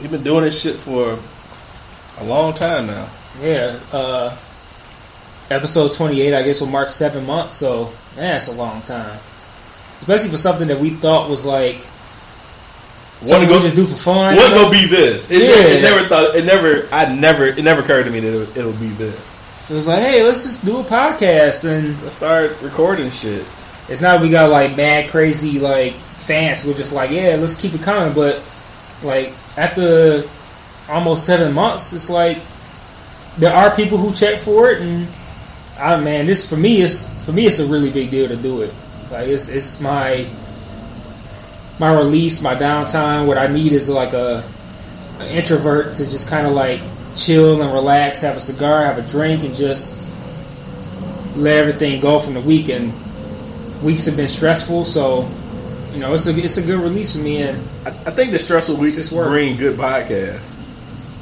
We've been doing this shit for a long time now. Yeah, episode 28, I guess, will mark 7 months, so that's a long time. Especially for something that we thought was like something we just do for fun. What gonna be this? It never occurred to me that it'll be this. It was like, hey, let's just do a podcast and let's start recording shit. It's not we got like mad crazy like fans. We're just like, yeah, let's keep it coming, but like after almost 7 months, it's like there are people who check for it, and it's a really big deal to do it. Like it's my release, my downtime. What I need is like an introvert to just kind of like chill and relax, have a cigar, have a drink, and just let everything go from the weekend. Weeks have been stressful, so. You know, it's a good release for me, and I think the stressful weeks bring good podcasts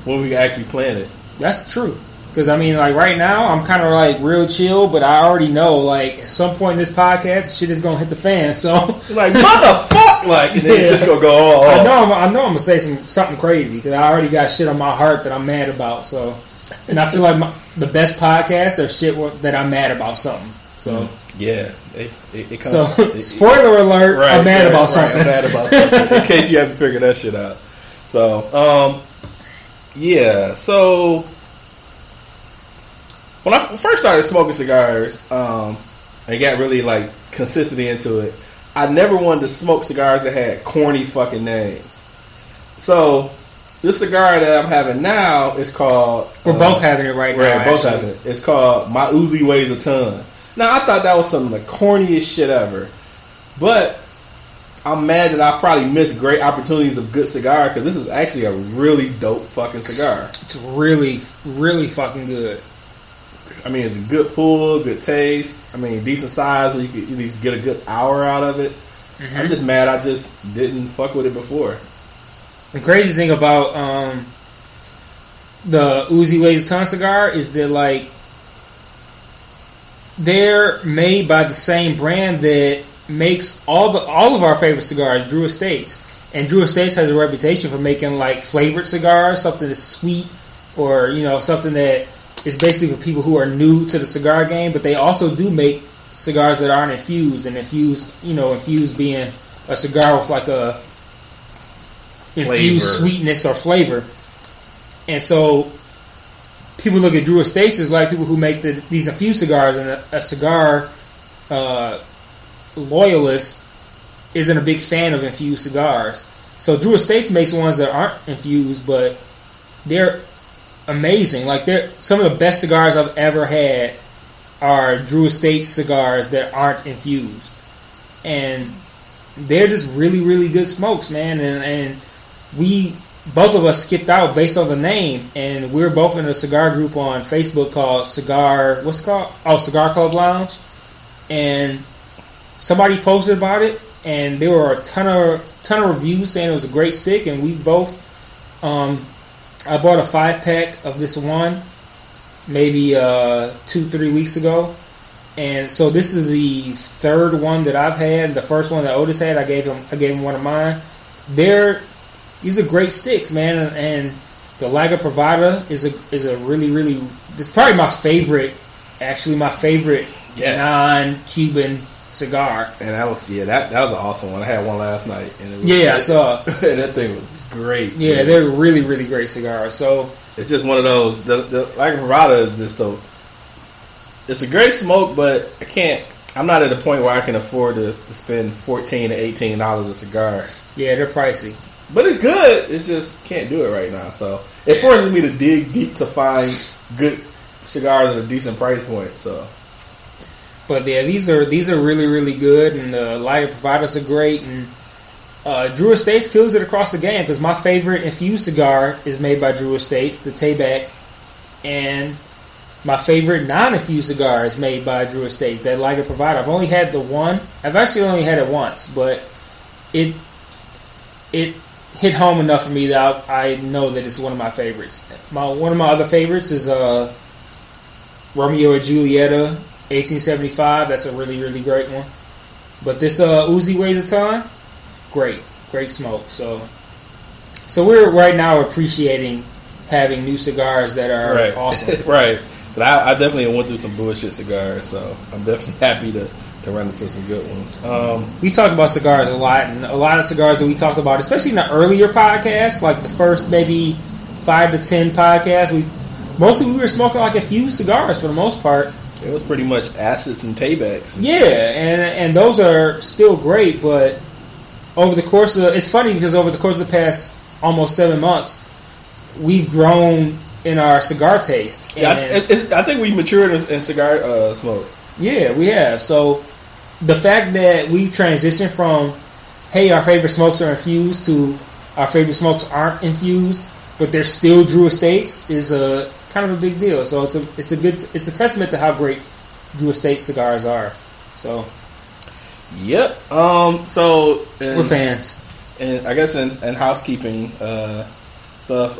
when we actually plan it. That's true, because I mean, like right now, I'm kind of like real chill, but I already know like at some point in this podcast, shit is gonna hit the fan. So like motherfuck, like and then it's just gonna go all. I know I'm gonna say something crazy because I already got shit on my heart that I'm mad about. So, and I feel like the best podcasts are shit that I'm mad about something. So. Mm-hmm. Yeah, it comes. So, spoiler alert, right, I'm mad about something, in case you haven't figured that shit out. So, yeah, so, when I first started smoking cigars, and got really, like, consistently into it, I never wanted to smoke cigars that had corny fucking names. So, this cigar that I'm having now is called... We're both having it right now, having it. It's called My Uzi Weighs a Ton. Now, I thought that was some of the corniest shit ever. But I'm mad that I probably missed great opportunities of good cigar because this is actually a really dope fucking cigar. It's really, really fucking good. I mean, it's a good pull, good taste. I mean, decent size where you could at least get a good hour out of it. Mm-hmm. I'm just mad I just didn't fuck with it before. The crazy thing about the Uzi Weighs a Ton cigar is that, like, they're made by the same brand that makes all of our favorite cigars, Drew Estates. And Drew Estates has a reputation for making like flavored cigars, something that's sweet, or you know something that is basically for people who are new to the cigar game. But they also do make cigars that aren't infused, and infused being a cigar with like a infused sweetness or flavor. And so. People look at Drew Estates as like people who make these infused cigars, and a cigar loyalist isn't a big fan of infused cigars. So Drew Estates makes ones that aren't infused, but they're amazing. Like they're some of the best cigars I've ever had are Drew Estates cigars that aren't infused, and they're just really, really good smokes, man. And we. Both of us skipped out based on the name, and we're both in a cigar group on Facebook called Cigar... What's it called? Oh, Cigar Club Lounge. And somebody posted about it, and there were a ton of reviews saying it was a great stick, and we both... I bought a 5-pack of this one maybe 2-3 weeks ago. And so this is the third one that I've had. The first one that Otis had, I gave him one of mine. These are great sticks, man, and the Liga Privada is a really, really... It's probably my favorite yes. non-Cuban cigar. And that was an awesome one. I had one last night. And it was I saw. And that thing was great. Yeah, man. They're really, really great cigars. So it's just one of those... The Liga Privada is just a... It's a great smoke, but I can't... I'm not at a point where I can afford to spend $14 to $18 a cigar. Yeah, they're pricey. But it's good. It just can't do it right now. So it forces me to dig deep to find good cigars at a decent price point. So, but yeah, these are really really good, and the Liga Privadas are great, and Drew Estates kills it across the game because my favorite infused cigar is made by Drew Estates, the Tayback, and my favorite non-infused cigar is made by Drew Estates, that Liga Privada. I've only had the one. I've actually only had it once, but it hit home enough for me that I know that it's one of my favorites. One of my other favorites is Romeo and Julieta, 1875. That's a really, really great one. But this Uzi weighs a ton. Great smoke. So we're right now appreciating having new cigars that are awesome. Right. But I definitely went through some bullshit cigars, so I'm definitely happy to run into some good ones. We talked about cigars a lot, and a lot of cigars that we talked about, especially in the earlier podcasts, like the first maybe 5 to 10 podcasts, we were smoking like a few cigars for the most part. It was pretty much acids and Taybacks. Yeah, and those are still great, but over the course of... It's funny because over the course of the past almost 7 months, we've grown in our cigar taste. And I think we matured in cigar smoke. Yeah, we have. So the fact that we transitioned from, hey, our favorite smokes are infused to our favorite smokes aren't infused, but they're still Drew Estates is a... kind of a big deal, so it's a testament to how great Drew Estates cigars are. So, yep. We're fans, and I guess in housekeeping stuff,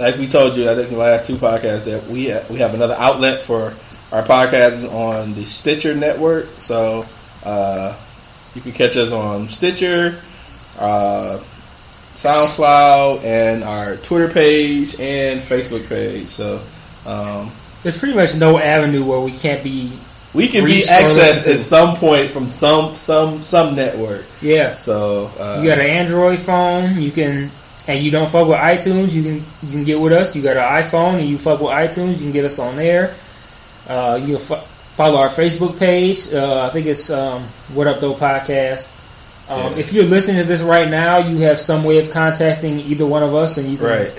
like we told you, I think in the last two podcasts that we have another outlet for our podcasts on the Stitcher network. So you can catch us on Stitcher, SoundCloud, and our Twitter page and Facebook page. So there's pretty much no avenue where we can't be. We can be accessed at some point from some network. Yeah. So you got an Android phone, you don't fuck with iTunes, you can get with us. You got an iPhone and you fuck with iTunes, you can get us on there. You can follow our Facebook page. I think it's What Up Though Podcast. Yeah. If you're listening to this right now, you have some way of contacting either one of us, and you can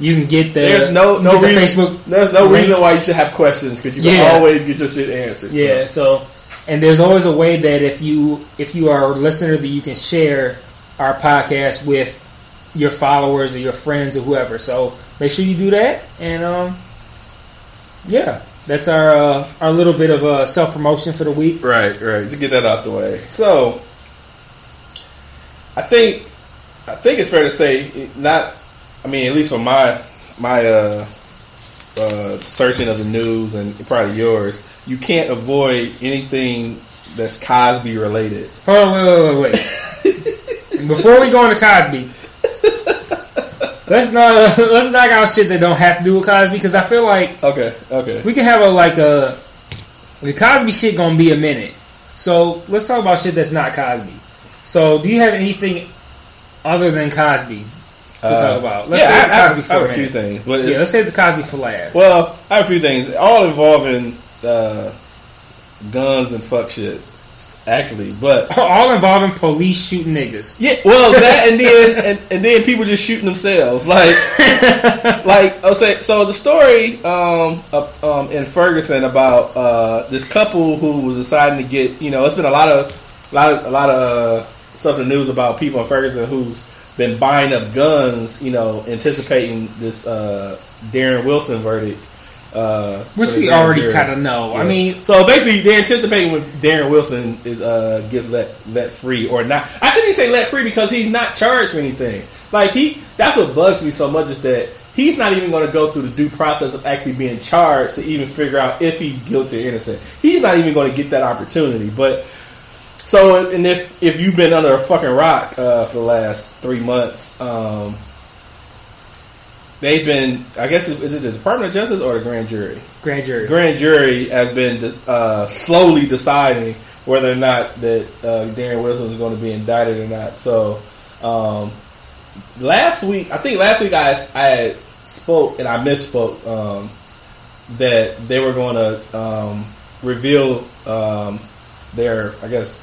you can get the Facebook. There's no reason why you should have questions because you can always get your shit answered. Yeah. So, and there's always a way that if you are a listener that you can share our podcast with your followers or your friends or whoever. So make sure you do that. And that's our little bit of self promotion for the week. Right. To get that out the way. So. I think it's fair to say at least from my searching of the news and probably yours, you can't avoid anything that's Cosby related. Oh, wait. Before we go into Cosby, let's knock out shit that don't have to do with Cosby because I feel like okay we can have the Cosby shit gonna be a minute. So let's talk about shit that's not Cosby. So, do you have anything other than Cosby to talk about? I have a few things. But let's save the Cosby for last. Well, I have a few things, all involving guns and fuck shit, actually. But all involving police shooting niggas. Yeah, well, that and then people just shooting themselves. So the story in Ferguson about this couple who was deciding to get, it's been a lot of stuff in the news about people in Ferguson who's been buying up guns, anticipating this Darren Wilson verdict. Which we already kind of know. Yes. I mean... So, basically, they're anticipating when Darren Wilson gets let free or not. I shouldn't say let free because he's not charged with anything. That's what bugs me so much is that he's not even going to go through the due process of actually being charged to even figure out if he's guilty or innocent. He's not even going to get that opportunity, but... So, and if you've been under a fucking rock for the last 3 months, they've been, I guess, is it the Department of Justice or the grand jury? Grand jury. Grand jury has been slowly deciding whether or not that Darren Wilson is going to be indicted or not. So, last week I spoke, and I misspoke, that they were going to reveal... their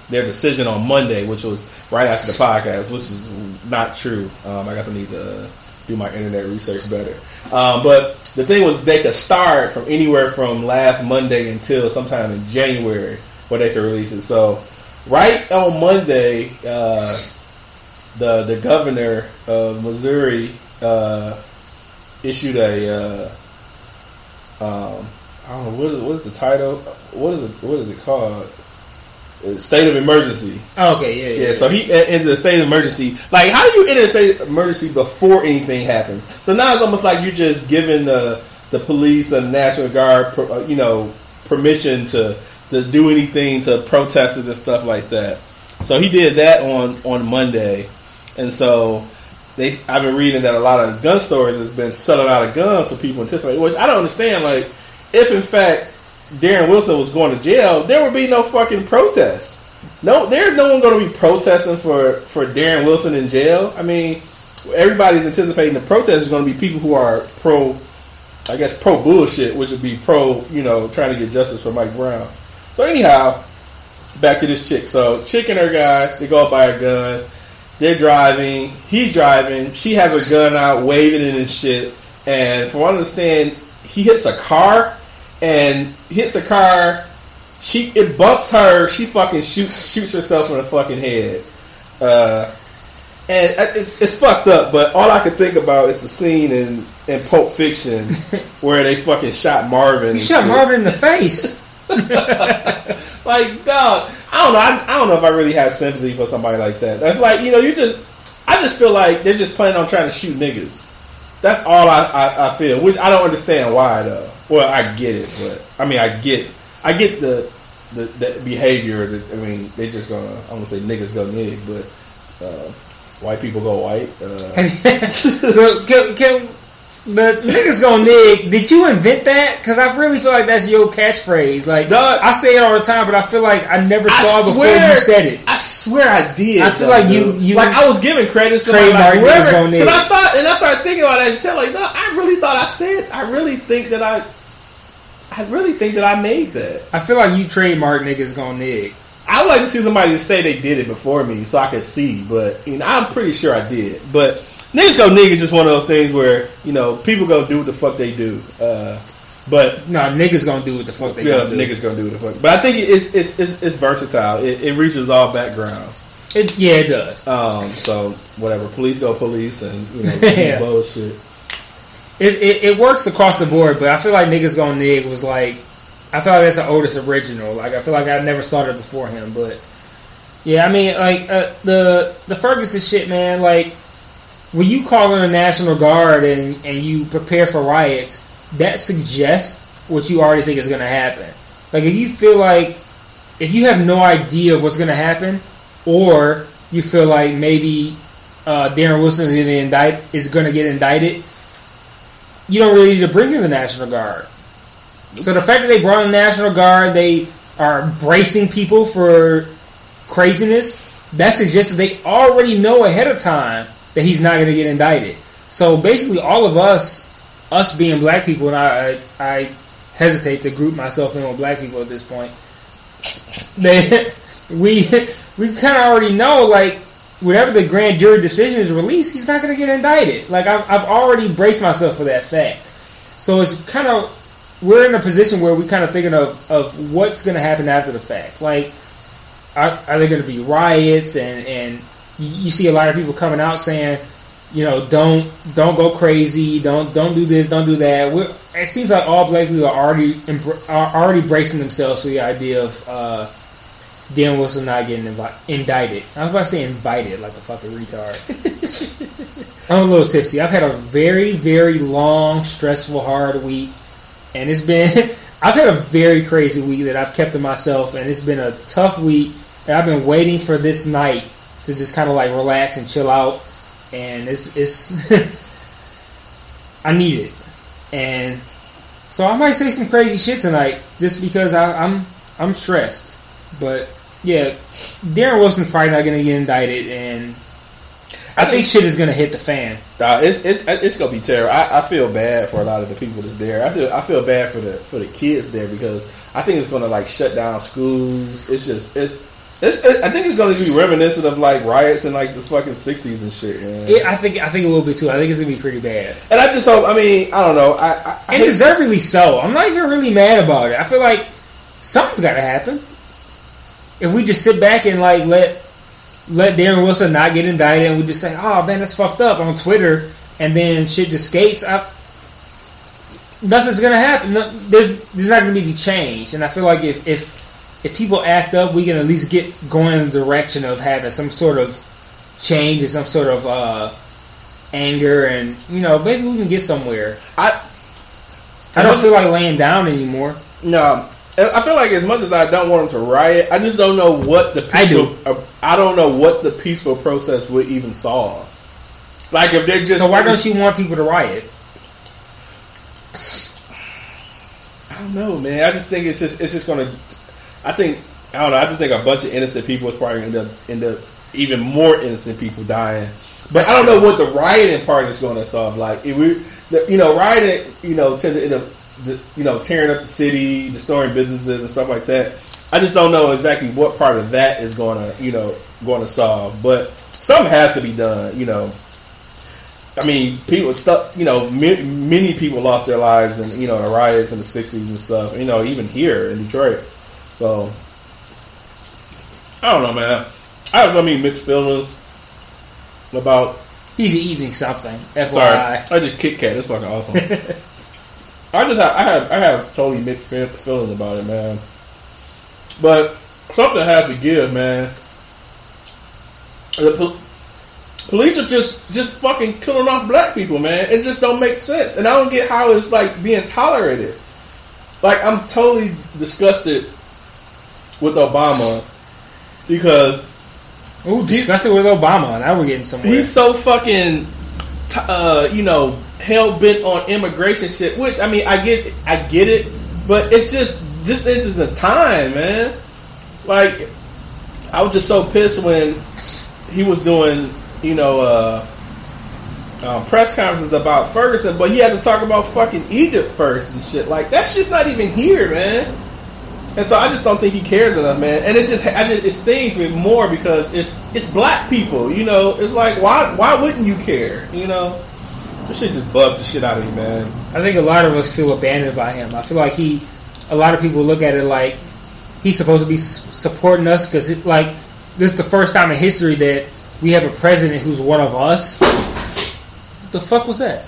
decision on Monday, which was right after the podcast, which is not true. I guess I need to do my internet research better. But the thing was, they could start from anywhere from last Monday until sometime in January where they could release it. So right on Monday, the governor of Missouri issued a I don't know what is the title, what is it called? State of emergency. Oh, okay, yeah. So he entered a state of emergency. Like, how do you enter a state of emergency before anything happens? So now it's almost like you're just giving the police and National Guard, permission to do anything to protesters and stuff like that. So he did that on Monday, and so I've been reading that a lot of gun stores has been selling out of guns for people anticipating, which I don't understand. Like, if in fact Darren Wilson was going to jail, there would be no fucking protest. No, there's no one going to be protesting for Darren Wilson in jail. I mean, everybody's anticipating the protest is going to be people who are pro bullshit, which would be pro, trying to get justice for Mike Brown. So anyhow, back to this chick. So chick and her guys, they go up by her gun. They're driving. He's driving. She has her gun out, waving it and shit. And from what I understand, he hits a car. It bumps her. She fucking shoots herself in the fucking head. And it's fucked up. But all I can think about is the scene in Pulp Fiction where they fucking shot Marvin. He shot Marvin in the face. Like, dog, I don't know if I really have sympathy for somebody like that. That's like, I just feel like they're just planning on trying to shoot niggas. That's all I feel, which I don't understand why though. Well, I get it, but I get the behavior. That, they're just gonna. I don't want to say niggas go nig, but white people go white. The niggas gonna nig. Did you invent that? Because I really feel like that's your catchphrase. Like, dog, I say it all the time, but I feel like I never saw it before you said it. I swear I did. I feel like you like I was giving credit to like whoever. Because I thought, and I started thinking about that and said, like, no, I really thought I said. I really think that I made that. I feel like you trademarked niggas gonna nig. I would like to see somebody say they did it before me, so I could see. But I'm pretty sure I did, but. Niggas go niggas just one of those things where, people go do what the fuck they do. But no, niggas gonna do what the fuck they do. Yeah, niggas gonna do what the fuck they do. But I think it's versatile. It reaches all backgrounds. It does. So whatever. Police go police and yeah. Bullshit. It works across the board, but I feel like niggas gonna nig was like, I feel like that's an Otis original. Like, I feel like I never started before him, but yeah, the Ferguson shit, man, like, when you call in the National Guard and you prepare for riots, that suggests what you already think is going to happen. Like, if you feel like, if you have no idea of what's going to happen, or you feel like maybe Darren Wilson is going to get indicted, you don't really need to bring in the National Guard. So the fact that they brought in the National Guard, they are bracing people for craziness, that suggests that they already know ahead of time that he's not going to get indicted. So basically, all of us being black people, and I hesitate to group myself in with black people at this point. We kind of already know, like, whenever the grand jury decision is released, he's not going to get indicted. Like, I've already braced myself for that fact. So it's kind of, we're in a position where we're kind of thinking of what's going to happen after the fact. Like, are there going to be riots and you see a lot of people coming out saying, don't go crazy, don't do this, don't do that. It seems like all black people are already bracing themselves to the idea of Darren Wilson not getting indicted. I was about to say invited, like a fucking retard. I'm a little tipsy. I've had a very, very long, stressful, hard week, and it's been. I've had a very crazy week that I've kept to myself, and it's been a tough week. And I've been waiting for this night to just kind of like relax and chill out, and it's I need it, and so I might say some crazy shit tonight just because I'm stressed. But yeah, Darren Wilson's probably not gonna get indicted, and I think shit is gonna hit the fan. It's gonna be terrible. I feel bad for a lot of the people that's there. I feel bad for the kids there because I think it's gonna like shut down schools. I think it's going to be reminiscent of like riots in like the fucking 60s and shit, man. Yeah, I think it will be too. I think it's going to be pretty bad. And I just hope. I don't know. And deservedly so. I'm not even really mad about it. I feel like something's got to happen. If we just sit back and like let let Darren Wilson not get indicted, and we just say, oh man, that's fucked up on Twitter, and then shit just skates out. Nothing's going to happen. No, there's not going to be any change. And I feel like if people act up, we can at least get going in the direction of having some sort of change and some sort of anger, and you know, maybe we can get somewhere. I don't feel like laying down anymore. No. I feel like as much as I don't want them to riot, I just don't know what the peaceful, I don't know what the peaceful process would even solve. Like if they're just, so why don't you want people to riot? I don't know, man. I just think it's just gonna. I just think a bunch of innocent people is probably gonna end up even more innocent people dying. But I don't know what the rioting part is going to solve. Like if rioting, tends to end up. Tearing up the city, destroying businesses and stuff like that. I just don't know exactly what part of that is going to solve, but something has to be done. I mean, people stuff. Many people lost their lives in the riots in the '60s and stuff. Even here in Detroit. So I don't know, man. I have mixed feelings about. He's eating something. FYI. Sorry, I just Kit Kat. That's fucking awesome. I have totally mixed feelings about it, man. But something I have to give, man. The police are just fucking killing off black people, man. It just don't make sense, and I don't get how it's like being tolerated. Like I'm totally disgusted with Obama because disgusted with Obama. Now we're getting somewhere. He's so fucking, hell bent on immigration shit, which I get it, but it's just this is the time, man. Like I was just so pissed when he was doing press conferences about Ferguson, but he had to talk about fucking Egypt first and shit. Like that's just not even here, man. And so I just don't think he cares enough, man. And it stings me more because it's black people, It's like why wouldn't you care, This shit just bugged the shit out of me, man. I think a lot of us feel abandoned by him. I feel like a lot of people look at it like he's supposed to be supporting us because, like, this is the first time in history that we have a president who's one of us. What the fuck was that?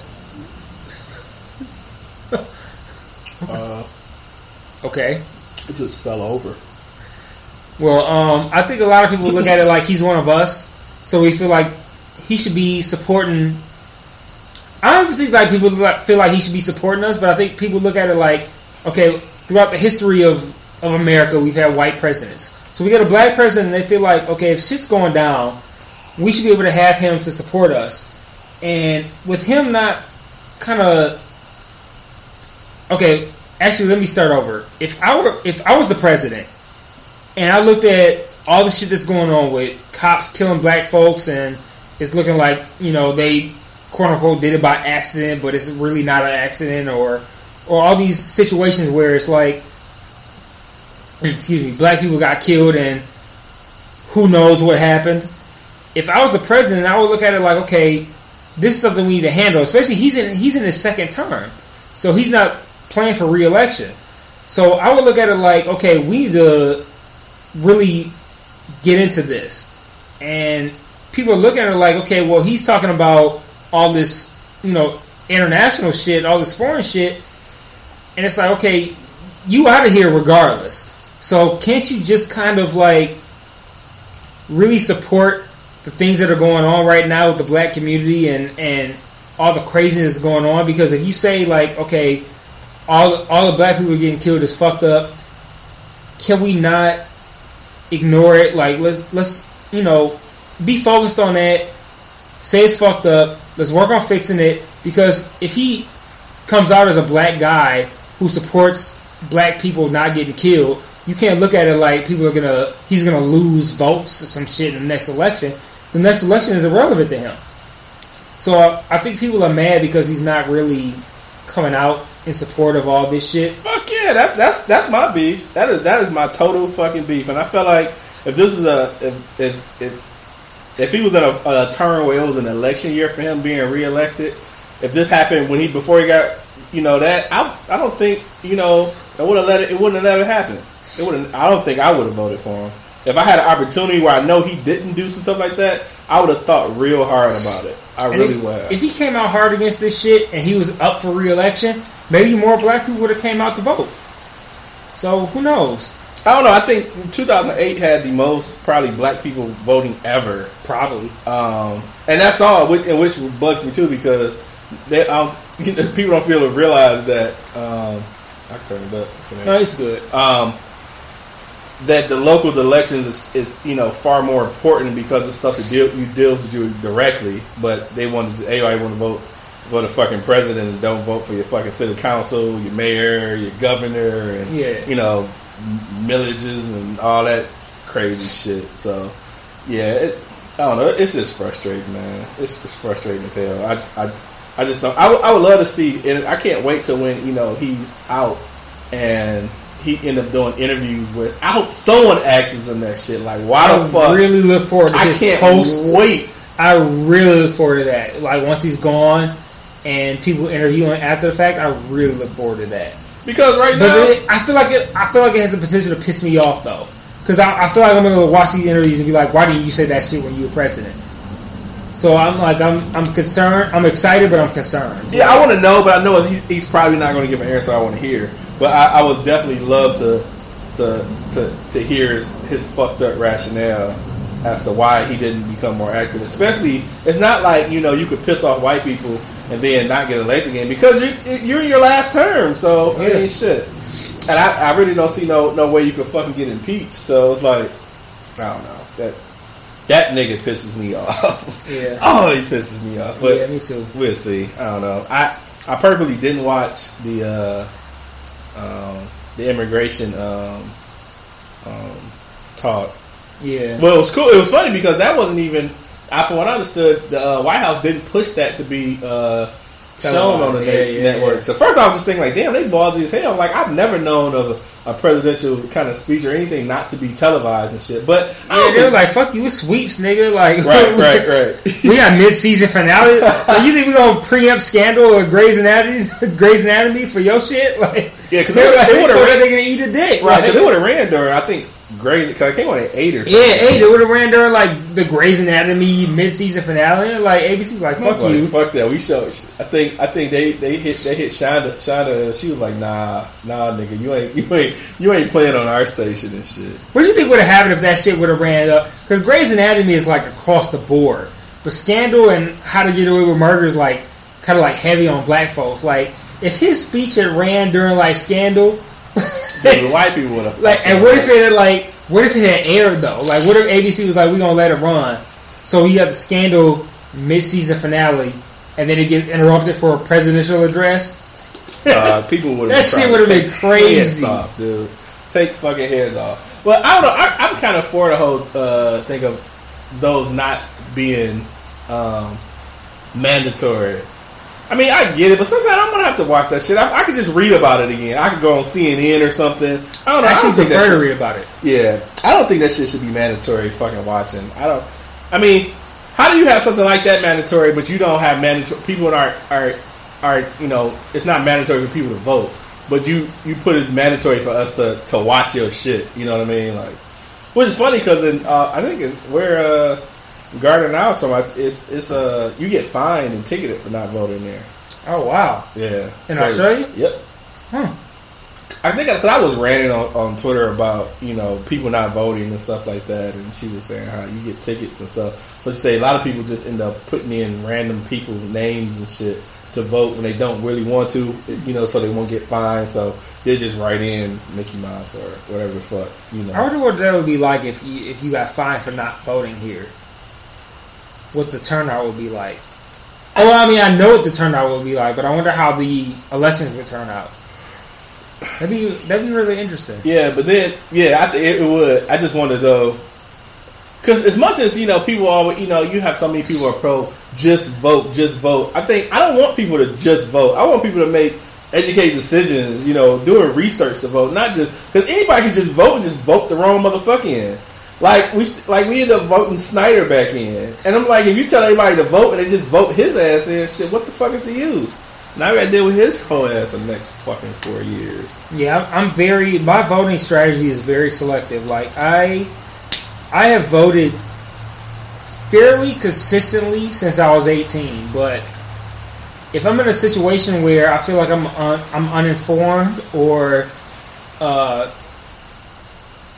Okay. It just fell over. Well, I think a lot of people look at it like he's one of us, so we feel like he should be supporting. I don't think like people feel like he should be supporting us, but I think people look at it like, okay, throughout the history of America, we've had white presidents. So we got a black president, and they feel like, okay, if shit's going down, we should be able to have him to support us. And with him not kind of, okay, actually, let me start over. If I was the president, and I looked at all the shit that's going on with cops killing black folks, and it's looking like they quote unquote did it by accident, but it's really not an accident, or all these situations where it's like, excuse me, black people got killed and who knows what happened. If I was the president, I would look at it like, okay, this is something we need to handle. Especially he's in his second term, so he's not playing for re-election. So I would look at it like, okay, we need to really get into this. And people are looking at it like, okay, well, he's talking about all this, international shit, all this foreign shit, and it's like, okay, you out of here regardless. So can't you just kind of like really support the things that are going on right now with the black community and all the craziness going on? Because if you say like, okay, all the black people getting killed is fucked up, can we not ignore it? Like let's be focused on that. Say it's fucked up. Let's work on fixing it, because if he comes out as a black guy who supports black people not getting killed, you can't look at it like he's gonna lose votes or some shit in the next election. The next election is irrelevant to him. So I think people are mad because he's not really coming out in support of all this shit. Fuck yeah, that's my beef. That is my total fucking beef. And I feel like if this is if he was in a term where it was an election year for him being reelected, if this happened before he got, I don't think, I would have let it. It wouldn't have ever happened. I don't think I would have voted for him. If I had an opportunity where I know he didn't do some stuff like that, I would have thought real hard about it. I really would have. If he came out hard against this shit and he was up for re-election, maybe more black people would have came out to vote. So, who knows? I don't know. I think 2008 had the most probably black people voting ever. Probably. And that's all, which bugs me too, because people don't feel to realize that... I can turn it up. No, it's good. That the local elections is far more important because it's stuff that deals with you directly, but they want to vote a fucking president and don't vote for your fucking city council, your mayor, your governor, and millages and all that crazy shit. So yeah, I don't know. It's just frustrating, man. It's frustrating as hell. I just don't. I would love to see, and I can't wait till when he's out and he end up doing interviews without someone asking him that shit. Like, why the fuck? I really look forward to this post. I can't wait. I really look forward to that. Like, once he's gone and people interviewing after the fact, I really look forward to that. Because now, I feel like it has the potential to piss me off though, because I feel like I'm going to watch these interviews and be like, why didn't you say that shit when you were president? So I'm concerned. I'm excited, but I'm concerned. Yeah, I want to know, but I know he's probably not going to give an answer I want to hear. But I would definitely love to hear his fucked up rationale as to why he didn't become more active. Especially, it's not like you could piss off white people and then not get elected again because you're in your last term. So I mean, shit. And I really don't see no way you could fucking get impeached. So it's like, I don't know, that nigga pisses me off. Yeah. Oh, he pisses me off. But yeah, me too. We'll see. I don't know. I purposely didn't watch the immigration talk. Yeah. Well, it was cool. It was funny because that wasn't even, from what I understood, the White House didn't push that to be shown on the network. Yeah. So first I was just thinking like, damn, they ballsy as hell. Like, I've never known of a presidential kind of speech or anything not to be televised and shit. But they're like, fuck you, sweeps, nigga. Like, right. We got mid-season finale. Like, you think we're gonna preempt Scandal or Grey's Anatomy for your shit? Like, yeah, because they would have ran. They're gonna eat a dick, right? Because they would have ran during, I think, Grey's. Because I think when they ate or something. Yeah, they would have ran during like the Grey's Anatomy mid-season finale. Like ABC was like, fuck you, fuck that. We showed. I think they hit Shonda. And she was like, nah, nigga, you ain't playing on our station and shit. What do you think would have happened if that shit would have ran up? Because Grey's Anatomy is like across the board, but Scandal and How to Get Away with Murder is like kind of like heavy on black folks. Like, if his speech had ran during like Scandal, dude, white people would have. Like, and what if it had aired though? Like, what if ABC was like, we're gonna let it run, so you have the Scandal mid-season finale, and then it gets interrupted for a presidential address. People would have. That shit would have been crazy. Heads off, dude. Take fucking heads off. Well, I don't know. I'm kind of for the whole thing of those not being mandatory. I mean, I get it, but sometimes I'm going to have to watch that shit. I could just read about it again. I could go on CNN or something. I don't know. I should prefer to read about it. Yeah. I don't think that shit should be mandatory fucking watching. How do you have something like that mandatory, but you don't have mandatory... People are it's not mandatory for people to vote, but you put it mandatory for us to watch your shit. You know what I mean? Like, which is funny because I think it's where... Garden out, so it's you get fined and ticketed for not voting there. Oh wow! Yeah, in Australia. Yep. I think because I was ranting on Twitter about people not voting and stuff like that, and she was saying how you get tickets and stuff. So she said a lot of people just end up putting in random people's names and shit to vote when they don't really want to, so they won't get fined. So they just write in Mickey Mouse or whatever the fuck. I wonder what that would be like if you got fined for not voting here. What the turnout would be like? Oh, I mean, I know what the turnout would be like, but I wonder how the elections would turn out. That'd be really interesting. Yeah, but then, it would. I just wonder though, because as much as people always, you have so many people are pro just vote. I don't want people to just vote. I want people to make educated decisions. Doing research to vote, not just because anybody can just vote and just vote the wrong motherfucker in. Like we end up voting Snyder back in, and I'm like, if you tell anybody to vote and they just vote his ass in, shit, what the fuck is the use? Now I got to deal with his whole ass for the next fucking 4 years. Yeah, my voting strategy is very selective. Like I I have voted fairly consistently since I was 18, but if I'm in a situation where I feel like I'm uninformed or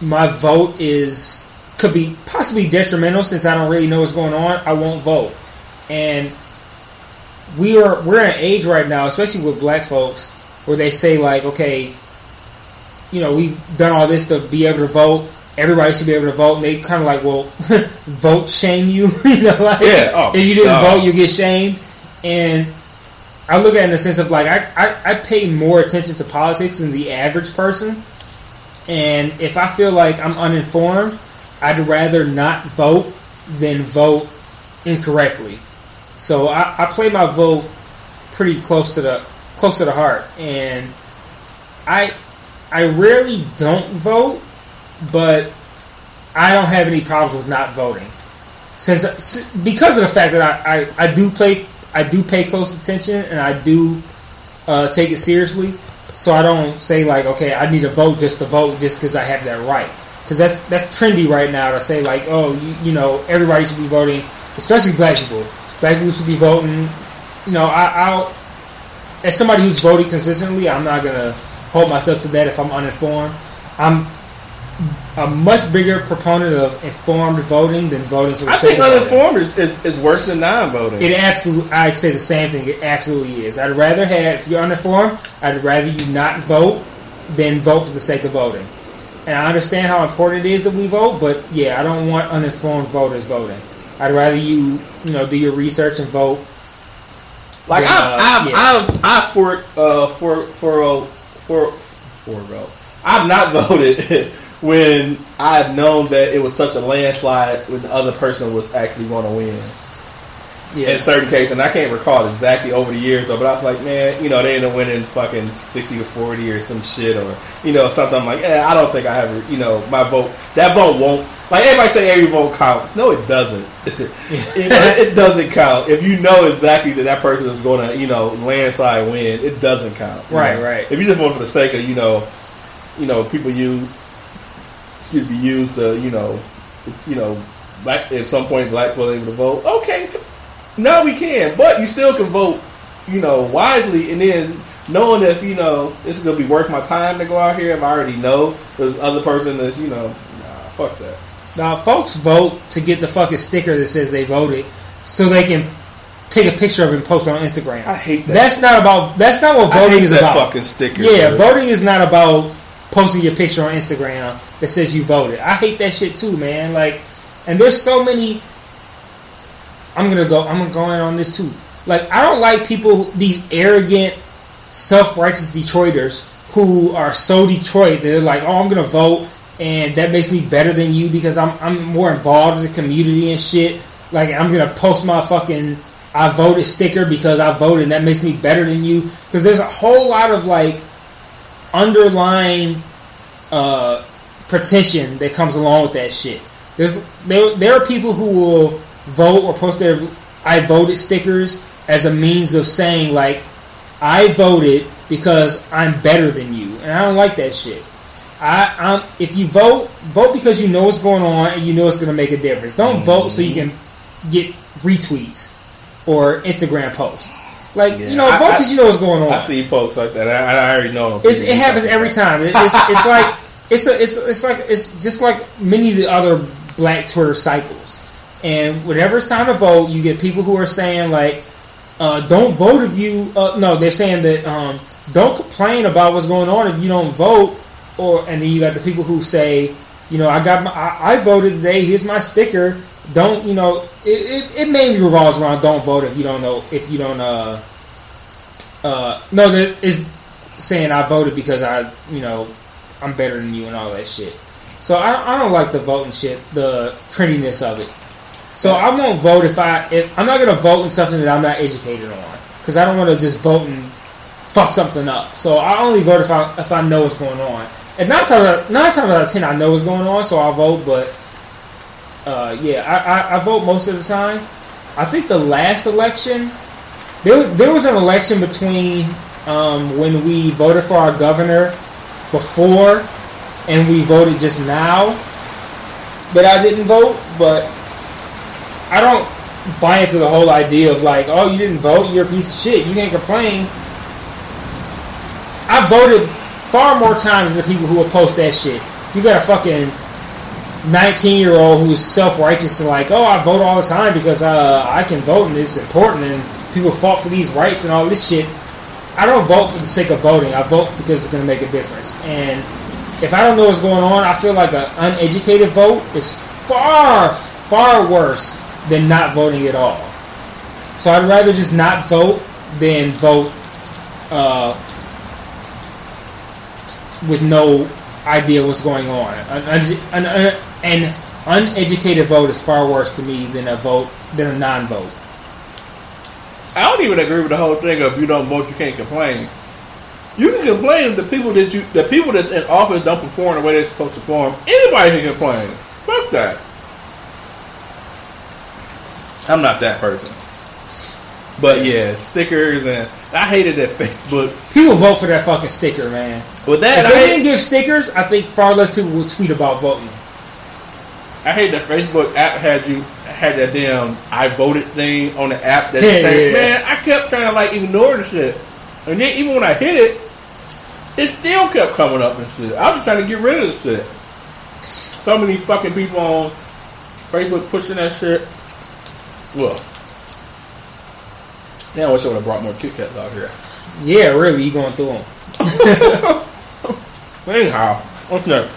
my vote could be possibly detrimental since I don't really know what's going on, I won't vote. And we're at an age right now, especially with black folks, where they say like, okay, you know, we've done all this to be able to vote. Everybody should be able to vote, and they kind of like, well, vote shame you, you know, like if you didn't vote, you get shamed. And I look at it in the sense of like, I pay more attention to politics than the average person, and if I feel like I'm uninformed, I'd rather not vote than vote incorrectly. So I play my vote pretty close to the heart, and I rarely don't vote. But I don't have any problems with not voting, because of the fact that I do pay close attention and I do take it seriously. So I don't say like, okay, I need to vote just because I have that right. Because that's trendy right now to say like, oh, you know, everybody should be voting, especially black people. Black people should be voting. You know, I'll as somebody who's voted consistently, I'm not gonna hold myself to that if I'm uninformed. I'm a much bigger proponent of informed voting than voting for the sake of voting. I think uninformed is worse than non-voting. It absolutely, I say the same thing. It absolutely is. I'd rather if you're uninformed, I'd rather you not vote than vote for the sake of voting. And I understand how important it is that we vote, but yeah, I don't want uninformed voters voting. I'd rather you do your research and vote. Like than, I've not voted. When I had known that it was such a landslide when the other person was actually going to win. Yeah. In certain cases, and I can't recall exactly over the years, though, but I was like, man, you know, they ended up winning fucking 60-40 or some shit, or, you know, something. I'm like, I don't think I have, you know, my vote, that vote won't, like, everybody say every vote counts. No, it doesn't. It doesn't count. If you know exactly that person is going to, you know, landslide win, it doesn't count. Right, know? Right. If you just vote for the sake of, you know, people use the, you know, black, if some point black people are able to vote, okay, now we can, but you still can vote, you know, wisely, and then knowing if, you know, it's going to be worth my time to go out here if I already know this other person is, you know, nah, fuck that. Now, folks vote to get the fucking sticker that says they voted so they can take a picture of it and post it on Instagram. I hate that. That's not what voting is about. I hate that fucking sticker. Yeah, dude. Voting is not about posting your picture on Instagram that says you voted. I hate that shit too, man. Like, and there's so many. I'm gonna go in on this too. Like, I don't like people, these arrogant, self-righteous Detroiters who are so Detroit that they're like, oh, I'm gonna vote, and that makes me better than you because I'm more involved in the community and shit. Like, I'm gonna post my fucking I voted sticker because I voted, and that makes me better than you. Because there's a whole lot of like underlying pretension that comes along with that shit. There are people who will vote or post their I voted stickers as a means of saying like, I voted because I'm better than you, and I don't like that shit. If you vote because you know what's going on and you know it's going to make a difference. Don't vote so you can get retweets or Instagram posts. Like, yeah, you know, vote because you know what's going on. I see folks like that. I already know. It happens every time. It's like it's just like many of the other black Twitter cycles. And whenever it's time to vote, you get people who are saying like, "Don't vote if you." No, they're saying that don't complain about what's going on if you don't vote. And then you got the people who say, you know, I voted today. Here's my sticker. Don't, you know, it mainly revolves around don't vote if you don't know, if you don't, no, that is saying I voted because I, you know, I'm better than you and all that shit. So I don't like the voting shit, the trendiness of it. So I won't vote if I'm not going to vote in something that I'm not educated on, because I don't want to just vote and fuck something up. So I only vote if I know what's going on. And 9 times out of 10 I know what's going on, so I'll vote, but I vote most of the time. I think the last election, there was an election between when we voted for our governor before and we voted just now. that I didn't vote, but I don't buy into the whole idea of like, oh, you didn't vote, you're a piece of shit, you can't complain. I voted far more times than the people who will post that shit. You got a fucking 19-year-old who's self-righteous and like, oh, I vote all the time because I can vote and it's important and people fought for these rights and all this shit. I don't vote for the sake of voting. I vote because it's going to make a difference. And if I don't know what's going on, I feel like an uneducated vote is far, far worse than not voting at all. So I'd rather just not vote than vote with no idea what's going on. An uneducated vote is far worse to me than a non-vote. I don't even agree with the whole thing of if you don't vote, you can't complain. You can complain if the people that's in office don't perform the way they're supposed to perform. Anybody can complain. Fuck that. I'm not that person. But yeah, stickers and I hated that Facebook. People vote for that fucking sticker, man. With that, if they didn't give stickers, I think far less people would tweet about voting. I hate that Facebook app had that damn I voted thing on the app. That man, I kept trying to like ignore the shit, and then even when I hit it, it still kept coming up and shit. I was just trying to get rid of the shit. So many fucking people on Facebook pushing that shit. Well, now I wish I would have brought more Kit Kats out here. Yeah, really, you going through them? Anyhow, what's next?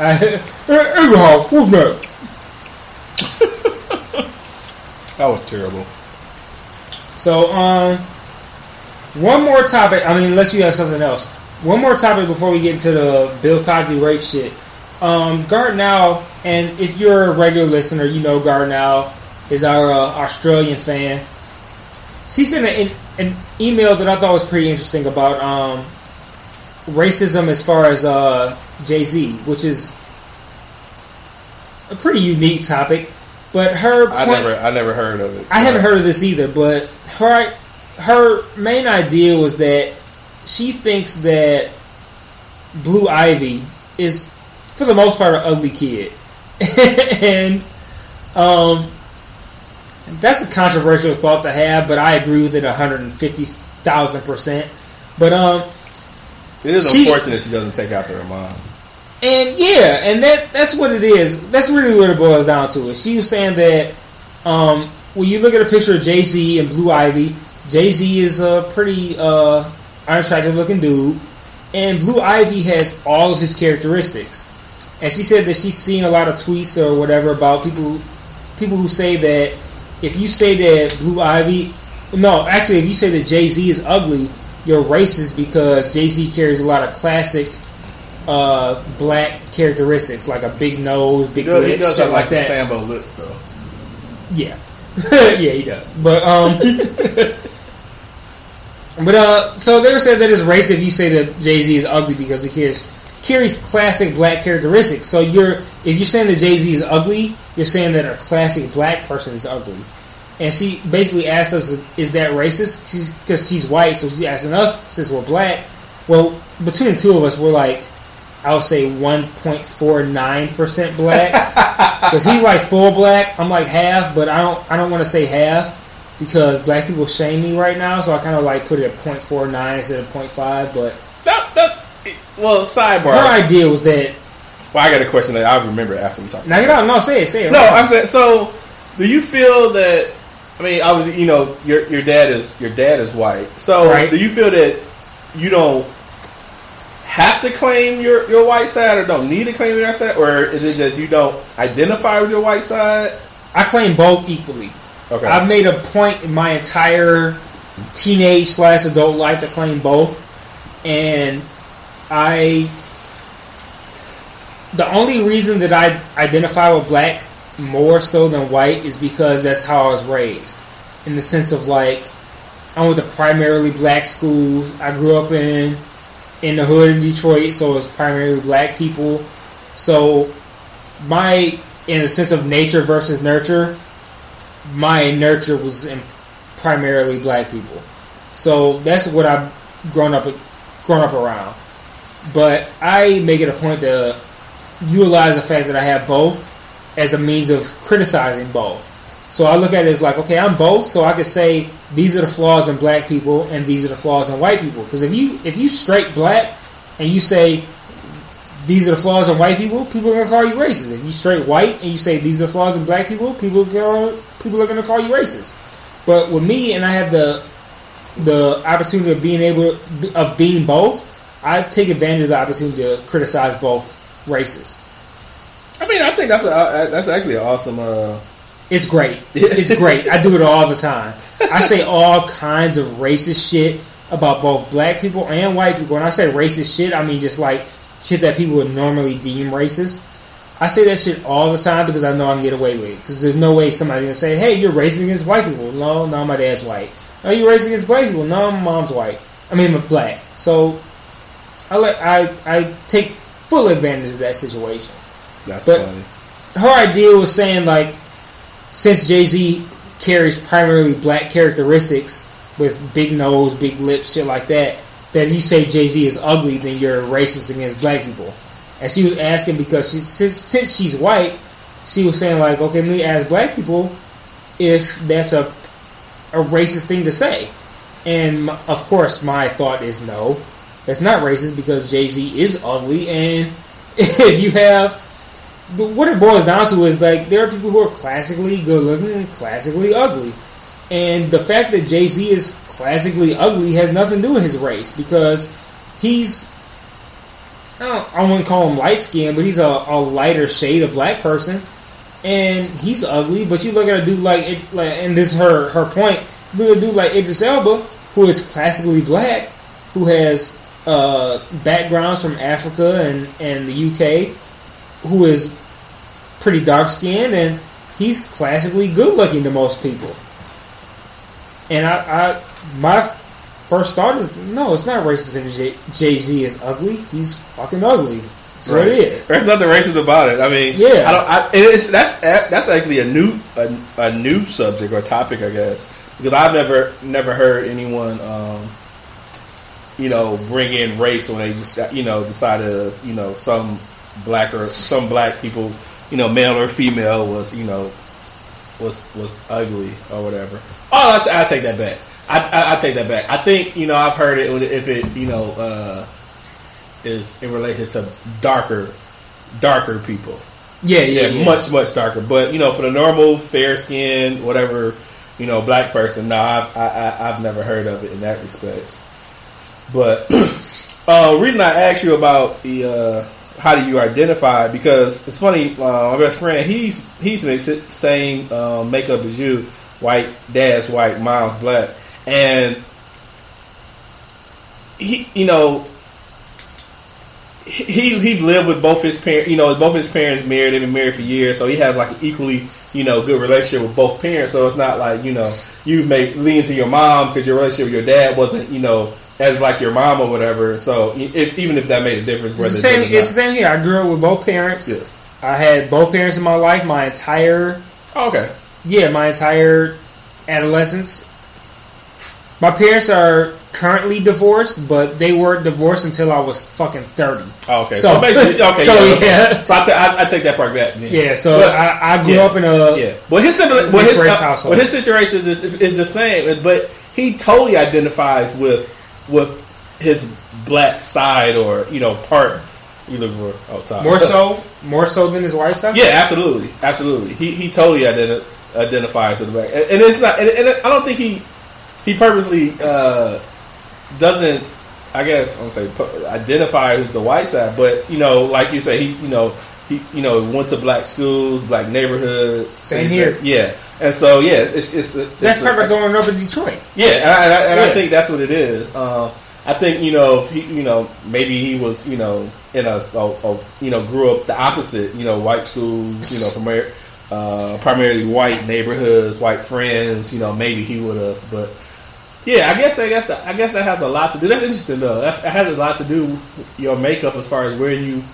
Anyhow, what's next? That was terrible. So, one more topic. I mean, unless you have something else. One more topic before we get into the Bill Cosby rape shit. Garnel, and if you're a regular listener, you know Garnel is our Australian fan. She sent an email that I thought was pretty interesting about racism as far as Jay-Z, which is a pretty unique topic. But her point, I never heard of it. I haven't heard of this either. But her main idea was that she thinks that Blue Ivy is, for the most part, an ugly kid, and that's a controversial thought to have. But I agree with it 150,000%. But it is unfortunate she doesn't take after her mom. And yeah, and that's what it is. That's really what it boils down to. She was saying that when you look at a picture of Jay-Z and Blue Ivy, Jay-Z is a pretty unattractive looking dude, and Blue Ivy has all of his characteristics. And she said that she's seen a lot of tweets or whatever about people who say that if you say that if you say that Jay-Z is ugly, you're racist because Jay-Z carries a lot of classic black characteristics, like a big nose, big lips, he does shit like that. Sambo lips, though. Yeah, yeah, he does. But so they were saying that it's racist if you say that Jay-Z is ugly because he carries classic black characteristics. So if you're saying that Jay-Z is ugly, you're saying that a classic black person is ugly. And she basically asked us, "Is that racist?" Because she's white, so she's asking us since we're black. Well, between the two of us, we're like, I would say 1.49% black, because he's like full black. I'm like half, but I don't want to say half because black people shame me right now. So I kind of like put it at 0.49 instead of 0.5. But well, sidebar. Her idea was that. Well, I got a question that I remember after we talked. Knock it out. No, say it. No, right. I'm saying. So, do you feel that? I mean, obviously, you know, your dad is white. So, right. Do you feel that you don't have to claim your white side, or don't need to claim your side, or is it that you don't identify with your white side? I claim both equally. Okay. I've made a point in my entire teenage / adult life to claim both, and the only reason that I identify with black more so than white is because that's how I was raised, in the sense of like I went to primarily black schools. I grew up in the hood in Detroit, so it was primarily black people. So in the sense of nature versus nurture, my nurture was in primarily black people. So that's what I've grown up around. But I make it a point to utilize the fact that I have both as a means of criticizing both. So I look at it as like, okay, I'm both, so I could say these are the flaws in black people and these are the flaws in white people. Because if you straight black and you say these are the flaws in white people, people are going to call you racist. If you straight white and you say these are the flaws in black people, people are going to call you racist. But with me, and I have the opportunity of being both, I take advantage of the opportunity to criticize both races. I mean, I think that's actually an awesome. It's great. It's great. I do it all the time. I say all kinds of racist shit about both black people and white people. When I say racist shit, I mean just like shit that people would normally deem racist. I say that shit all the time because I know I can get away with it. Because there's no way somebody's going to say, hey, you're racist against white people. No, my dad's white. No, you're racist against black people. No, my mom's white. I mean, I'm black. So I take full advantage of that situation. That's funny. Her idea was saying, like, since Jay-Z carries primarily black characteristics with big nose, big lips, shit like that, that if you say Jay-Z is ugly, then you're racist against black people. And she was asking because since she's white, she was saying like, okay, let me ask black people if that's a racist thing to say. And of course, my thought is no, that's not racist because Jay-Z is ugly. And if you have... What it boils down to is, like, there are people who are classically good-looking and classically ugly. And the fact that Jay-Z is classically ugly has nothing to do with his race because he's, I wouldn't call him light-skinned, but he's a lighter shade of black person. And he's ugly, but you look at a dude like and this is her point, you look at a dude like Idris Elba, who is classically black, who has backgrounds from Africa and the UK, who is pretty dark skinned, and he's classically good looking to most people. And my first thought is, no, it's not racist if Jay-Z is ugly. He's fucking ugly. So right. It is. There's nothing racist about it. I mean, yeah, that's actually a new subject or topic, I guess, because I've never heard anyone bring in race when they just decide to some black people, male or female was ugly or whatever. Oh, I take that back. I take that back. I think I've heard it if it is in relation to darker people. Yeah. Much darker. But for the normal fair skin, whatever, black person, no, I've never heard of it in that respect. But reason I asked you about the. How do you identify? Because it's funny, my best friend, he's mixed it, same makeup as you, white, dad's white, mom's black, and he lived with both his parents. Both his parents married. They've been married for years, so he has like an equally good relationship with both parents. So it's not like you may lean to your mom because your relationship with your dad wasn't as like your mom or whatever, so even if that made a difference, whether it's the same here. I grew up with both parents. Yeah. I had both parents in my life, my entire adolescence. My parents are currently divorced, but they were divorced until I was fucking 30. Oh, okay, so basically, okay, so yeah. So I take that part back. Then. Yeah, so but, I grew up in a But his household, his situation is the same, but he totally identifies with his black side or part we look for outside more so than his white side. Yeah, absolutely. He totally identifies with the black, and it's not. And I don't think he purposely doesn't. I guess I don't say identify with the white side, but like you say, he went to black schools, black neighborhoods. Same here. Yeah. And so, yeah, that's probably going up in Detroit. Yeah, I think that's what it is. I think if he, maybe he was in a grew up the opposite, white schools, primarily white neighborhoods, white friends. Maybe he would have, but yeah, I guess that has a lot to do. That's interesting though. That has a lot to do with your makeup as far as where your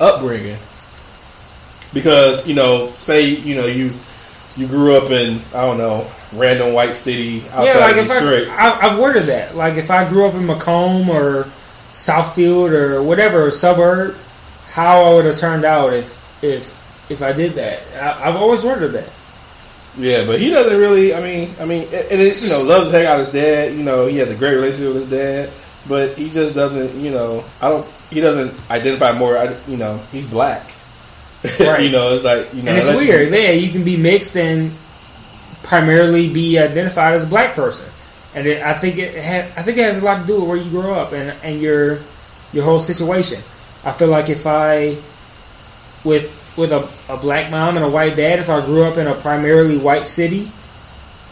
upbringing, because say you grew up in, I don't know, random white city outside of Detroit. I've worded that. Like, if I grew up in Macomb or Southfield or whatever suburb, how I would have turned out if I did that. I've always wondered that. Yeah, but he doesn't really. I mean, and it, you know, loves the heck out of his dad. You know, he has a great relationship with his dad, but he just doesn't. You know, He doesn't identify more. You know, he's black. Right. You know, it's like, you know, and it's weird. Yeah, you can be mixed and primarily be identified as a black person, and I think it has a lot to do with where you grow up and your whole situation. I feel like if I with a black mom and a white dad, if I grew up in a primarily white city,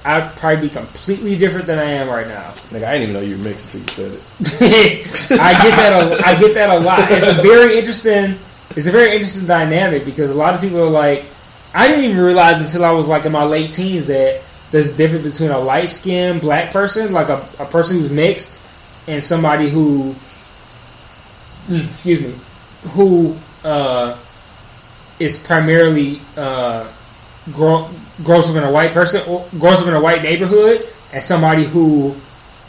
I'd probably be completely different than I am right now. Like, I didn't even know you were mixed until you said it. I get that a lot. It's a very interesting dynamic, because a lot of people are like, I didn't even realize until I was like in my late teens that there's a difference between a light-skinned black person, like a person who's mixed, and somebody who is primarily grows up in a white person, or grows up in a white neighborhood, and somebody who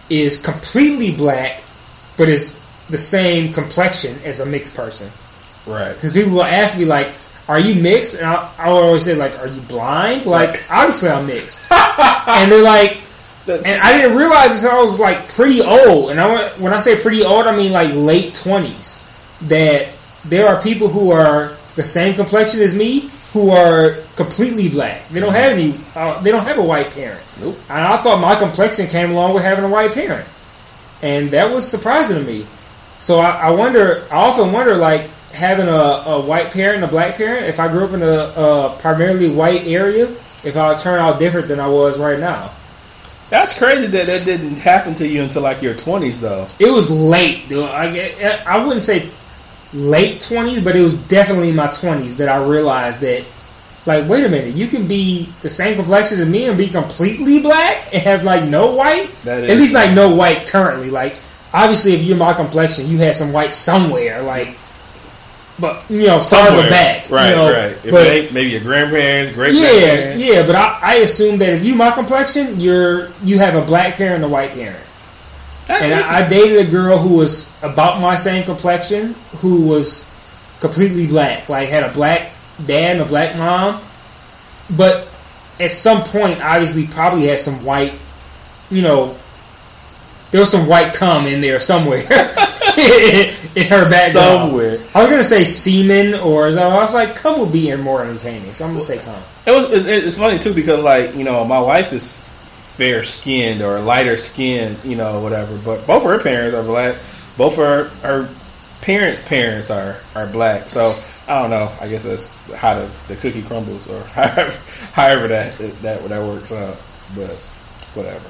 is completely black but is the same complexion as a mixed person. Right. Because people will ask me, like, are you mixed? And I would always say, like, are you blind? Like, obviously I'm mixed. And they're like, and I didn't realize this until I was, like, pretty old. And when I say pretty old, I mean, like, late 20s. That there are people who are the same complexion as me who are completely black. They don't have any, they don't have a white parent. Nope. And I thought my complexion came along with having a white parent. And that was surprising to me. So I often wonder, like, having a white parent and a black parent, if I grew up in a primarily white area, if I would turn out different than I was right now. That's crazy that didn't happen to you until like your 20s though. It was late, dude. I wouldn't say late 20s, but it was definitely in my 20s that I realized that, like, wait a minute, you can be the same complexion as me and be completely black and have like no white? That is, at least like no white currently. Like, obviously if you're my complexion, you had some white somewhere, like, but, you know, farther back. Right, you know, right. But maybe your grandparents, great-grandparents. Yeah, but I assume that if you my complexion, you have a black parent and a white parent. That's and I dated a girl who was about my same complexion, who was completely black. Like, had a black dad and a black mom. But at some point, obviously, probably had some white, you know, there was some white cum in there somewhere. In her background. Somewhere. I was going to say semen, or I was like, cum would be more entertaining, so I'm going to say cum. It's funny, too, because, like, you know, my wife is fair-skinned or lighter-skinned, you know, whatever, but both of her parents are black. Both of her parents' parents are black, so I don't know. I guess that's how the cookie crumbles, or however that works out, but whatever.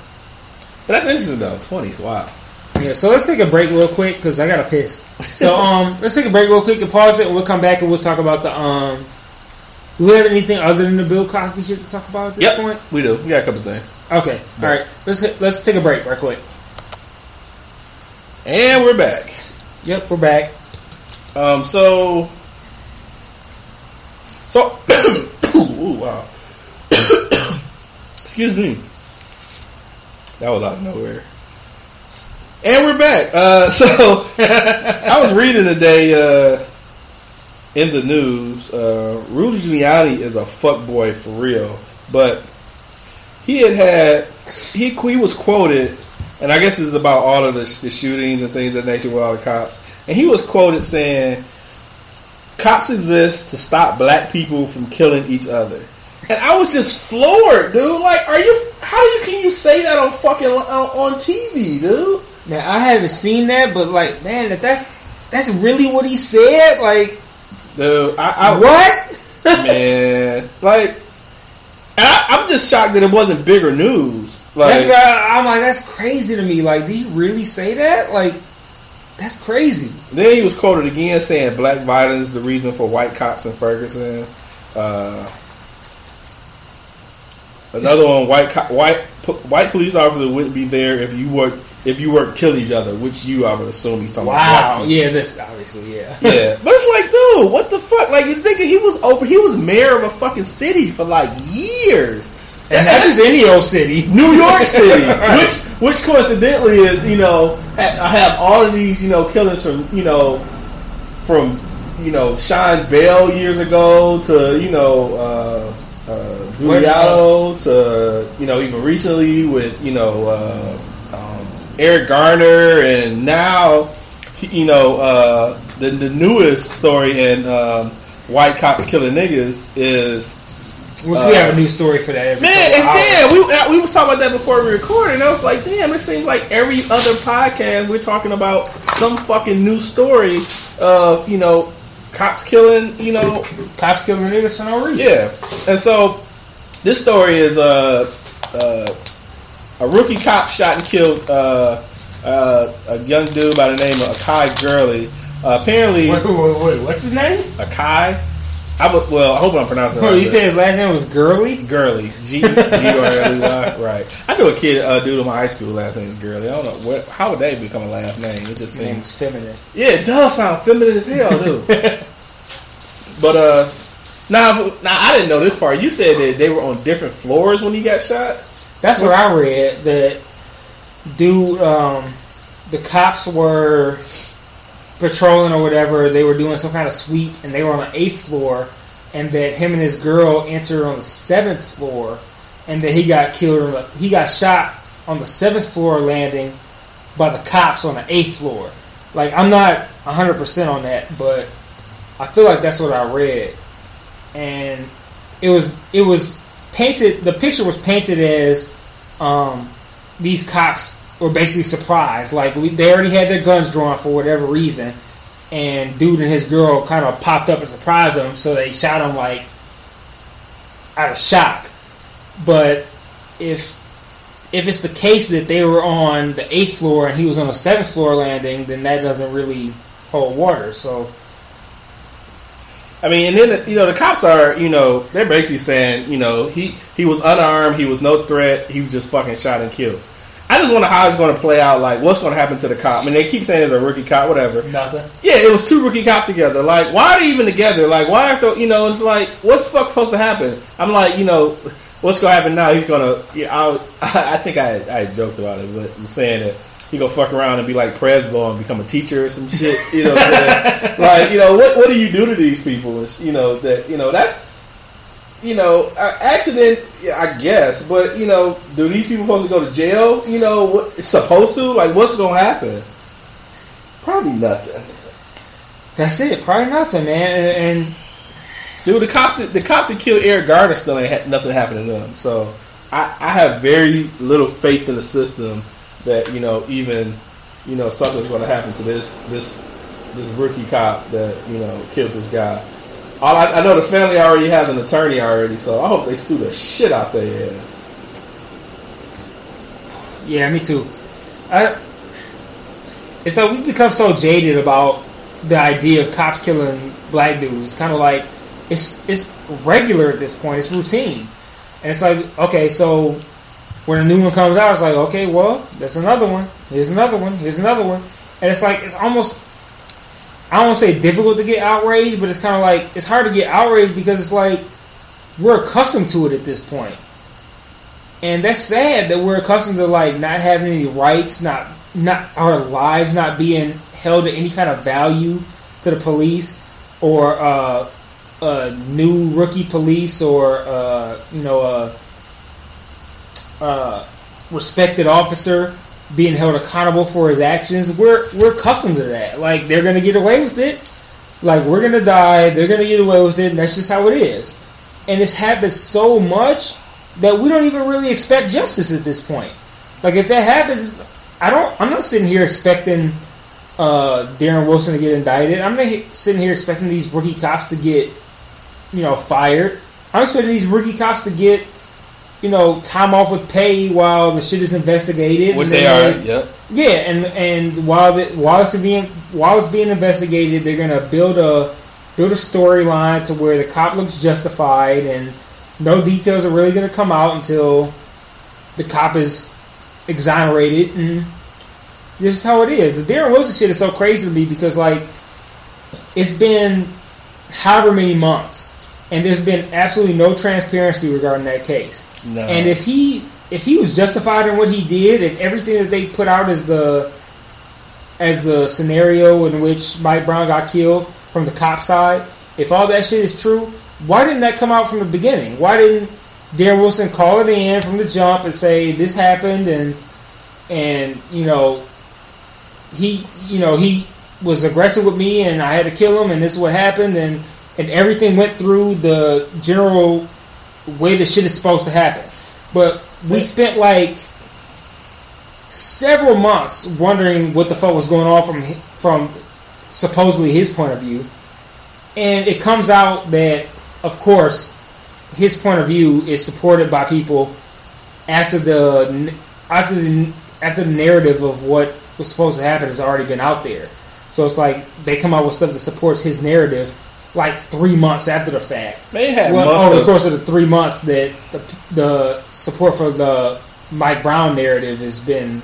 But that's interesting, though. 20s, wow. Yeah, so let's take a break real quick because I got to piss. So let's take a break real quick and pause it, and we'll come back and we'll talk about the do we have anything other than the Bill Cosby shit to talk about at this point? We do. We got a couple things. Okay. All right. Let's take a break right quick. And we're back. Yep, we're back. So ooh, wow. Excuse me. That was out of nowhere. And we're back. So I was reading today in the news, Rudy Giuliani is a fuckboy for real. But he was quoted, and I guess this is about all of the shootings and things of that nature with all the cops. And he was quoted saying, "Cops exist to stop black people from killing each other." And I was just floored, dude. Like, how can you say that on fucking on TV, dude? Now, I haven't seen that, but, like, man, if that's really what he said, like, dude, what? Man, like, I'm just shocked that it wasn't bigger news. Like, that's why I'm like, that's crazy to me. Like, did he really say that? Like, that's crazy. Then he was quoted again saying, "Black violence is the reason for white cops in Ferguson." Another one, white police officers wouldn't be there if you weren't kill each other, which I would assume he's talking about. Wow, yeah, that's obviously, yeah. But it's like, dude, what the fuck? Like, you think he was mayor of a fucking city for like years, and that's just any old city, New York City, right. which coincidentally is, you know, I have all of these, you know, killings from, you know, from you know, Sean Bell years ago to, you know, Gugliotto to, you know, even recently with, you know, Eric Garner, and now, you know, the newest story in White Cops Killing Niggas is... we have a new story for that every we was talking about that before we recorded, and I was like, damn, it seems like every other podcast we're talking about some fucking new story of, you know, cops killing, you know... cops killing niggas for no reason. Yeah. And so, this story is a rookie cop shot and killed a young dude by the name of Akai Gurley. Apparently... Wait, what's his name? Akai... I hope I'm pronouncing it right. You said his last name was Gurley? Gurley. G-U-R-L-E-Y. Right. I knew a kid, dude in my high school, last name was Gurley. I don't know. How would that become a last name? It just seems feminine. Yeah, it does sound feminine as hell, dude. But, now I didn't know this part. You said that they were on different floors when he got shot? That's what I read. That dude, the cops were... patrolling or whatever, they were doing some kind of sweep, and they were on the 8th floor, and that him and his girl entered on the 7th floor, and that he got killed. He got shot on the 7th floor landing by the cops on the 8th floor. Like, I'm not 100% on that, but I feel like that's what I read. And it was painted. The picture was painted as these cops were basically surprised. Like, they already had their guns drawn for whatever reason, and dude and his girl kind of popped up and surprised them, so they shot him, like, out of shock. But if it's the case that they were on the 8th floor and he was on the 7th floor landing, then that doesn't really hold water, so... I mean, and then, you know, the cops are, you know, they're basically saying, you know, he was unarmed, he was no threat, he was just fucking shot and killed. I just wonder how it's going to play out. Like, what's going to happen to the cop? I mean, they keep saying it's a rookie cop, whatever. Nothing. Yeah, it was two rookie cops together. Like, why are they even together? Like, why are they, you know, it's like, what's the fuck supposed to happen? I'm like, you know, what's going to happen now? He's going to, I think I joked about it, but I'm saying that he going to fuck around and be like Presbo and become a teacher or some shit. You know what I'm saying? Like, you know, what do you do to these people? It's, you know, that, you know, that's, you know, accident, I guess, but, you know, do these people supposed to go to jail? You know, supposed to? Like, what's going to happen? Probably nothing. That's it. Probably nothing, man. And dude, the cop that killed Eric Garner still ain't had nothing happen to them. So I have very little faith in the system that, you know, even, you know, something's going to happen to this rookie cop that, you know, killed this guy. I know the family already has an attorney already, so I hope they sue the shit out their ass. Yeah, me too. It's like we've become so jaded about the idea of cops killing black dudes. It's kind of like it's regular at this point. It's routine. And it's like, okay, so when a new one comes out, it's like, okay, well, there's another one. Here's another one. Here's another one. And it's like, it's almost... I don't say difficult to get outraged, but it's kind of like, it's hard to get outraged because it's like, we're accustomed to it at this point. And that's sad that we're accustomed to, like, not having any rights, not our lives not being held to any kind of value to the police, or a new rookie police, or you know, a respected officer being held accountable for his actions. We're accustomed to that. Like, they're going to get away with it. Like, we're going to die. They're going to get away with it. And that's just how it is. And it's happened so much that we don't even really expect justice at this point. Like, if that happens, I'm not sitting here expecting Darren Wilson to get indicted. I'm not sitting here expecting these rookie cops to get, you know, fired. I'm expecting these rookie cops to get, you know, time off with pay while the shit is investigated. Which they are, yep. Yeah, and while it's being investigated, they're gonna build a storyline to where the cop looks justified, and no details are really gonna come out until the cop is exonerated. And this is how it is. The Darren Wilson shit is so crazy to me because, like, it's been however many months, and there's been absolutely no transparency regarding that case. No. And if he was justified in what he did, if everything that they put out as the scenario in which Mike Brown got killed from the cop side, if all that shit is true, why didn't that come out from the beginning? Why didn't Darren Wilson call it in from the jump and say this happened, and he was aggressive with me and I had to kill him and this is what happened, and everything went through the general way the shit is supposed to happen. But we spent like several months wondering what the fuck was going on from supposedly his point of view, and it comes out that of course his point of view is supported by people after the narrative of what was supposed to happen has already been out there. So it's like they come out with stuff that supports his narrative like 3 months after the fact. They had over the course of the 3 months that the support for the Mike Brown narrative has been,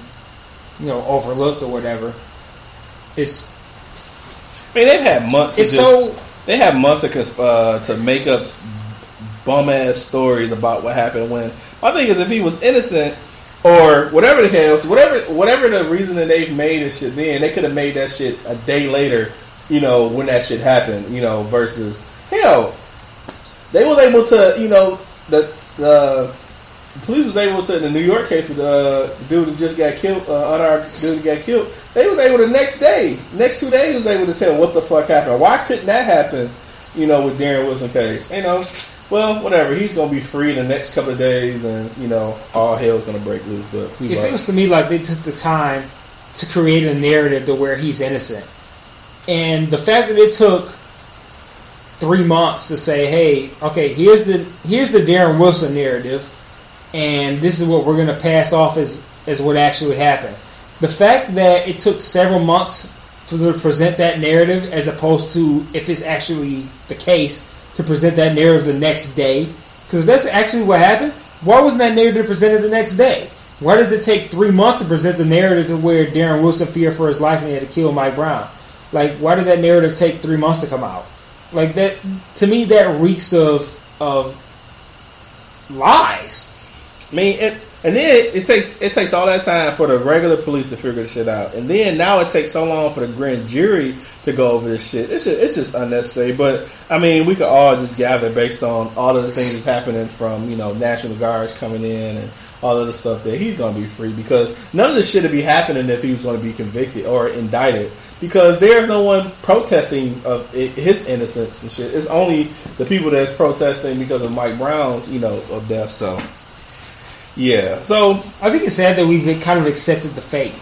overlooked or whatever. They've had months. They had months to make up bum ass stories about what happened. When my thing is, if he was innocent or whatever the case, whatever the reason that they've made and shit, then they could have made that shit a day later. When that shit happened. Versus hell, they was able to. The police was able to, in the New York case, the dude that just got killed, unarmed dude that got killed, they was able to next 2 days was able to tell what the fuck happened. Why couldn't that happen, with Darren Wilson case? Well, whatever, he's going to be free in the next couple of days and, all hell's going to break loose. But it feels to me like they took the time to create a narrative to where he's innocent. And the fact that it took 3 months to say, hey, okay, here's the Darren Wilson narrative, and this is what we're going to pass off as what actually happened. The fact that it took several months to present that narrative, as opposed to, if it's actually the case, to present that narrative the next day. Because that's actually what happened. Why wasn't that narrative presented the next day? Why does it take 3 months to present the narrative to where Darren Wilson feared for his life and he had to kill Mike Brown? Like, why did that narrative take 3 months to come out? Like, that, to me, that reeks of lies. I mean, and then it takes all that time for the regular police to figure this shit out, and then now it takes so long for the grand jury to go over this shit. It's just unnecessary. But I mean, we could all just gather based on all of the things that's happening from National Guards coming in and all of the stuff that he's going to be free, because none of this shit would be happening if he was going to be convicted or indicted, because there's no one protesting of his innocence and shit. It's only the people that's protesting because of Mike Brown's of death. So. Yeah, so I think it's sad that we've kind of accepted the fate.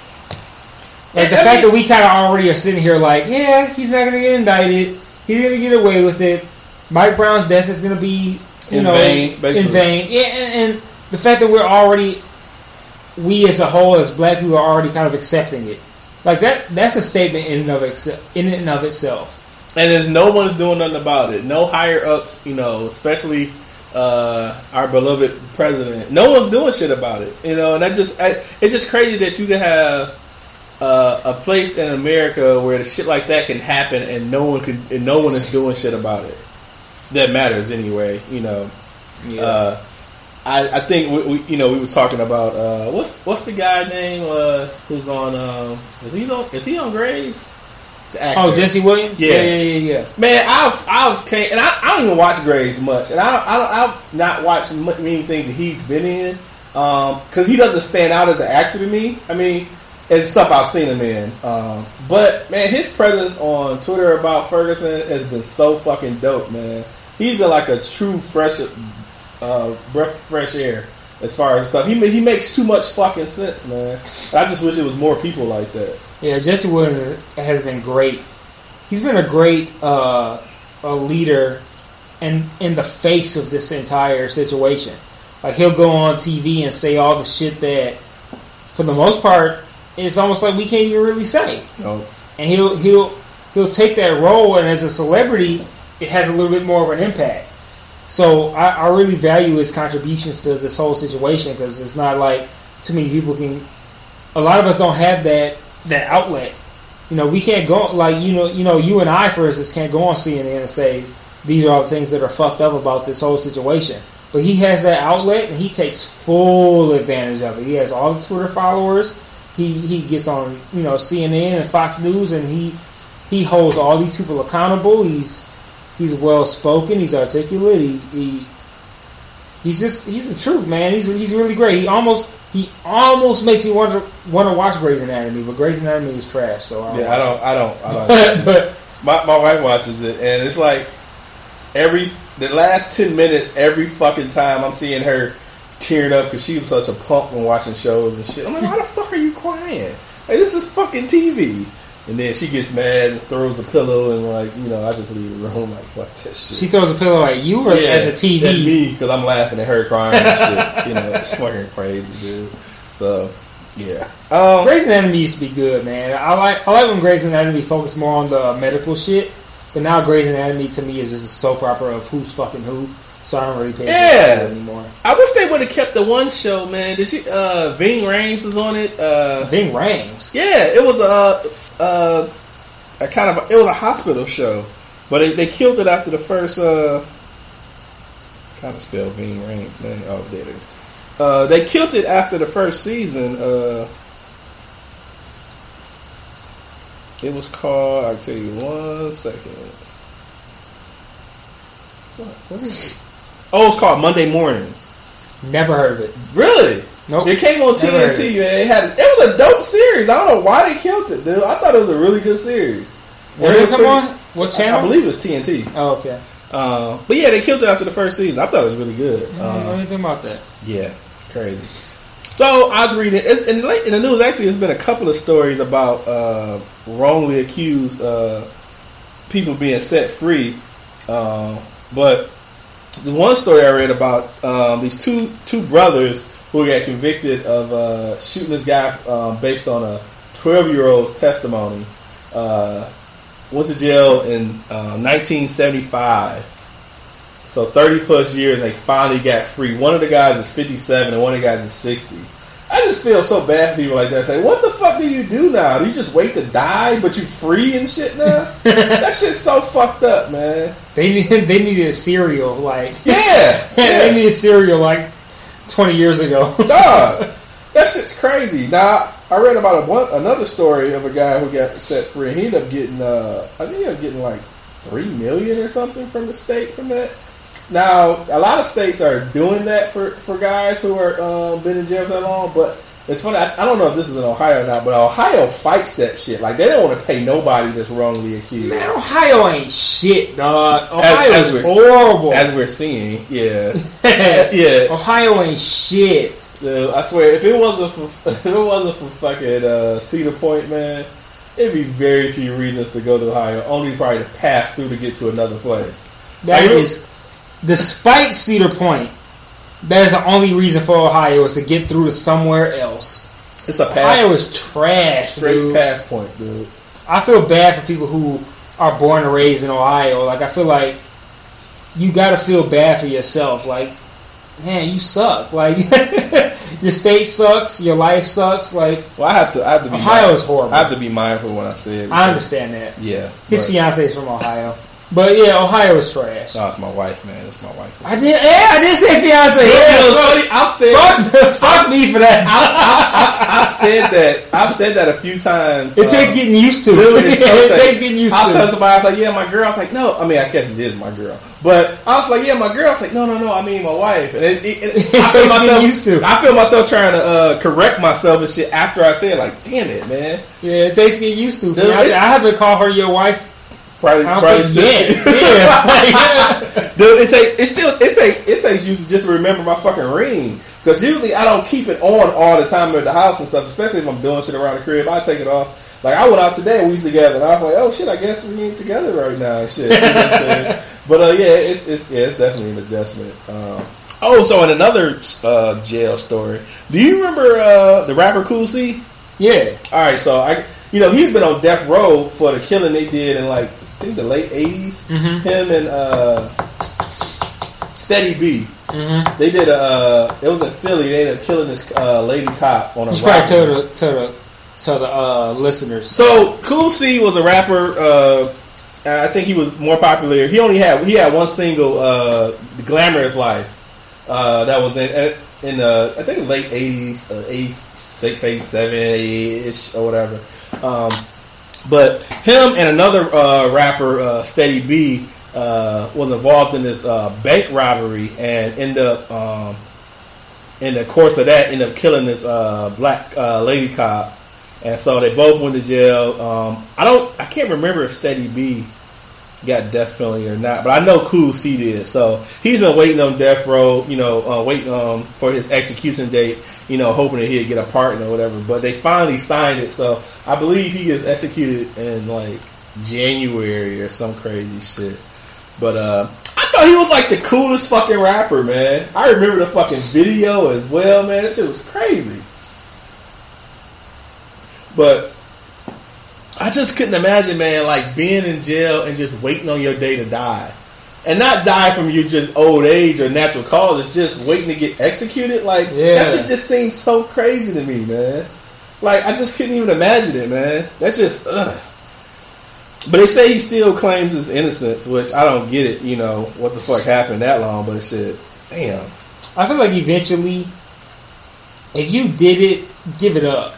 Like, the fact that we kind of already are sitting here like, yeah, he's not going to get indicted. He's going to get away with it. Mike Brown's death is going to be, in vain. Yeah, and the fact that we as a whole, as black people, are already kind of accepting it. Like, that's a statement in and of itself. And there's no one's doing nothing about it. No higher-ups, especially... our beloved president. No one's doing shit about it, And it's just crazy that you can have a place in America where the shit like that can happen, and no one is doing shit about it. That matters anyway, Yeah. I think we was talking about what's the guy name who's on? Is he on Grey's? Jesse Williams? Yeah. Man, I've came, and I don't even watch Grey's much, and I've not watched many things that he's been in, because he doesn't stand out as an actor to me. I mean, it's stuff I've seen him in, but man, his presence on Twitter about Ferguson has been so fucking dope, man. He's been like a true breath of fresh air as far as stuff. He makes too much fucking sense, man. I just wish it was more people like that. Yeah, Jesse Williams has been great. He's been a great a leader in the face of this entire situation. Like, he'll go on TV and say all the shit that, for the most part, it's almost like we can't even really say. Oh. And he'll take that role, and as a celebrity, it has a little bit more of an impact. So I really value his contributions to this whole situation, because it's not like too many people can... A lot of us don't have that outlet. We can't go, like, you and I, for instance, can't go on CNN and say these are all the things that are fucked up about this whole situation. But he has that outlet, and he takes full advantage of it. He has all the Twitter followers. He gets on CNN and Fox News, and he he holds all these people accountable. He's well spoken. He's articulate. He's the truth, man. He's really great. He almost makes me want to watch Grey's Anatomy, but Grey's Anatomy is trash. So I don't. But my wife watches it, and it's like the last 10 minutes, every fucking time I'm seeing her tearing up because she's such a punk when watching shows and shit. I'm like, why the fuck are you crying? Like, this is fucking TV. And then she gets mad and throws the pillow and like, you know, I just leave the room like, fuck this shit. She throws the pillow at you or at the TV? At me, because I'm laughing at her crying and shit. You know, it's fucking crazy, dude. So, yeah. Grey's Anatomy used to be good, man. I like when Grey's Anatomy focused more on the medical shit, but now Grey's Anatomy to me is just a soap opera of who's fucking who. So I don't really pay attention anymore. I wish they would have kept the one show, man. Did you? Ving Rhames was on it. Ving Rhames. Yeah, it was it was a hospital show, but they killed it after the first. Kind of spell Ving Rhames, man. Oh, did it? They killed it after the first season. It was called. I'll tell you 1 second. What is it? Oh, it's called Monday Mornings. Never heard of it. Really? Nope. It came on TNT, man. It was a dope series. I don't know why they killed it, dude. I thought it was a really good series. Where did it come on? What channel? I believe it was TNT. Oh, okay. But yeah, they killed it after the first season. I thought it was really good. I don't know anything about that. Yeah, crazy. So I was reading in the news. Actually, there's been a couple of stories about wrongly accused people being set free. But the one story I read about these two brothers who got convicted of shooting this guy based on a 12-year-old's testimony went to jail in 1975. So 30-plus years, and they finally got free. One of the guys is 57, and one of the guys is 60. I just feel so bad for people like that. It's like, what the fuck do you do now? Do you just wait to die, but you free and shit now? That shit's so fucked up, man. They needed a cereal, like... Yeah! They needed a cereal, like, 20 years ago. Dog! That shit's crazy. Now, I read about another story of a guy who got set free. He ended up getting, like, $3 million or something from the state from that. Now, a lot of states are doing that for guys who are been in jail for that long, but it's funny. I don't know if this is in Ohio or not, but Ohio fights that shit. Like, they don't want to pay nobody that's wrongly accused. Man, Ohio ain't shit, dog. Ohio is horrible. As we're seeing, yeah. Yeah. Ohio ain't shit. Dude, I swear, if it wasn't for fucking Cedar Point, man, it'd be very few reasons to go to Ohio, only probably to pass through to get to another place. That is... Despite Cedar Point, that is the only reason for Ohio is to get through to somewhere else. It's a pass. Ohio is trash, straight pass point, dude. I feel bad for people who are born and raised in Ohio. Like, I feel like you gotta feel bad for yourself. Like, man, you suck. Like, your state sucks. Your life sucks. Like, well, I have to. Be Ohio mindful. Is horrible. I have to be mindful when I say it. I understand that. Yeah, his fiance is from Ohio. But yeah, Ohio is trash. No, it's my wife, man. It's my wife. I did say fiance. Yeah, I've said fuck me for that. I've said that a few times. It takes getting used to it. It takes getting used to it. I'll tell somebody, I was like, yeah, my girl. I was like, no. I mean, I guess it is my girl. But I was like, yeah, my girl. I was like, no. I mean, my wife. And I feel myself trying to correct myself and shit after I say it. Like, damn it, man. Yeah, it takes getting used to. Dude, I have to call her your wife. Probably yeah. Dude, it takes you to just remember my fucking ring, because usually I don't keep it on all the time at the house and stuff, especially if I'm doing shit around the crib. I take it off. Like, I went out today, we was together, and I was like, oh shit, I guess we ain't together right now and shit. You know what I'm saying? But it's definitely an adjustment. So in another jail story, do you remember the rapper Cool C? Yeah. All right, so he's been on death row for the killing they did in like, I think the late 80s. Mm-hmm. Him and Steady B. Mm-hmm. They did it was in Philly. They ended up killing this lady cop on a ride. Tell the listeners. So Cool C was a rapper. I think he was more popular. He had one single, "The Glamorous Life," that was in the, I think, the late 80s, 86, 87 ish or whatever. But him and another rapper, Steady B, was involved in this bank robbery and ended up, in the course of that, ended up killing this black lady cop. And so they both went to jail. I can't remember if Steady B got death penalty or not, but I know Cool C did. So he's been waiting on death row, waiting for his execution date, hoping that he'd get a pardon or whatever. But they finally signed it, so I believe he is executed in like January or some crazy shit. But I thought he was like the coolest fucking rapper, man. I remember the fucking video as well, man. That shit was crazy. But I just couldn't imagine, man, like being in jail and just waiting on your day to die. And not die from your just old age or natural causes, just waiting to get executed. Like, that shit just seems so crazy to me, man. Like, I just couldn't even imagine it, man. That's just, ugh. But they say he still claims his innocence, which I don't get it, what the fuck happened that long, but shit, damn. I feel like eventually, if you did it, give it up.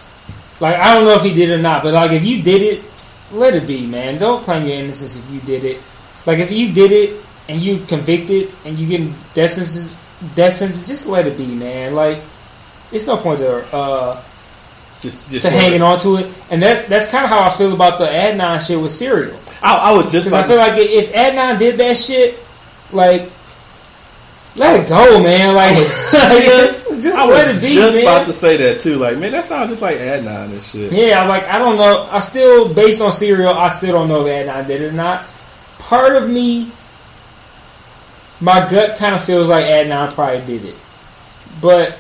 Like, I don't know if he did or not, but, like, if you did it, let it be, man. Don't claim your innocence if you did it. Like, if you did it and you convicted and you get death sentence, just let it be, man. Like, it's no point to just to hanging on to it. And that's kind of how I feel about the Adnan shit with Serial. I was just because I feel like if Adnan did that shit, like, let it go, man. Like, I was just about to say that too. Like, man, that sounds just like Adnan and shit. Yeah, I'm like, I don't know. I still, based on Serial, I still don't know if Adnan did it or not. Part of me, my gut kind of feels like Adnan probably did it. But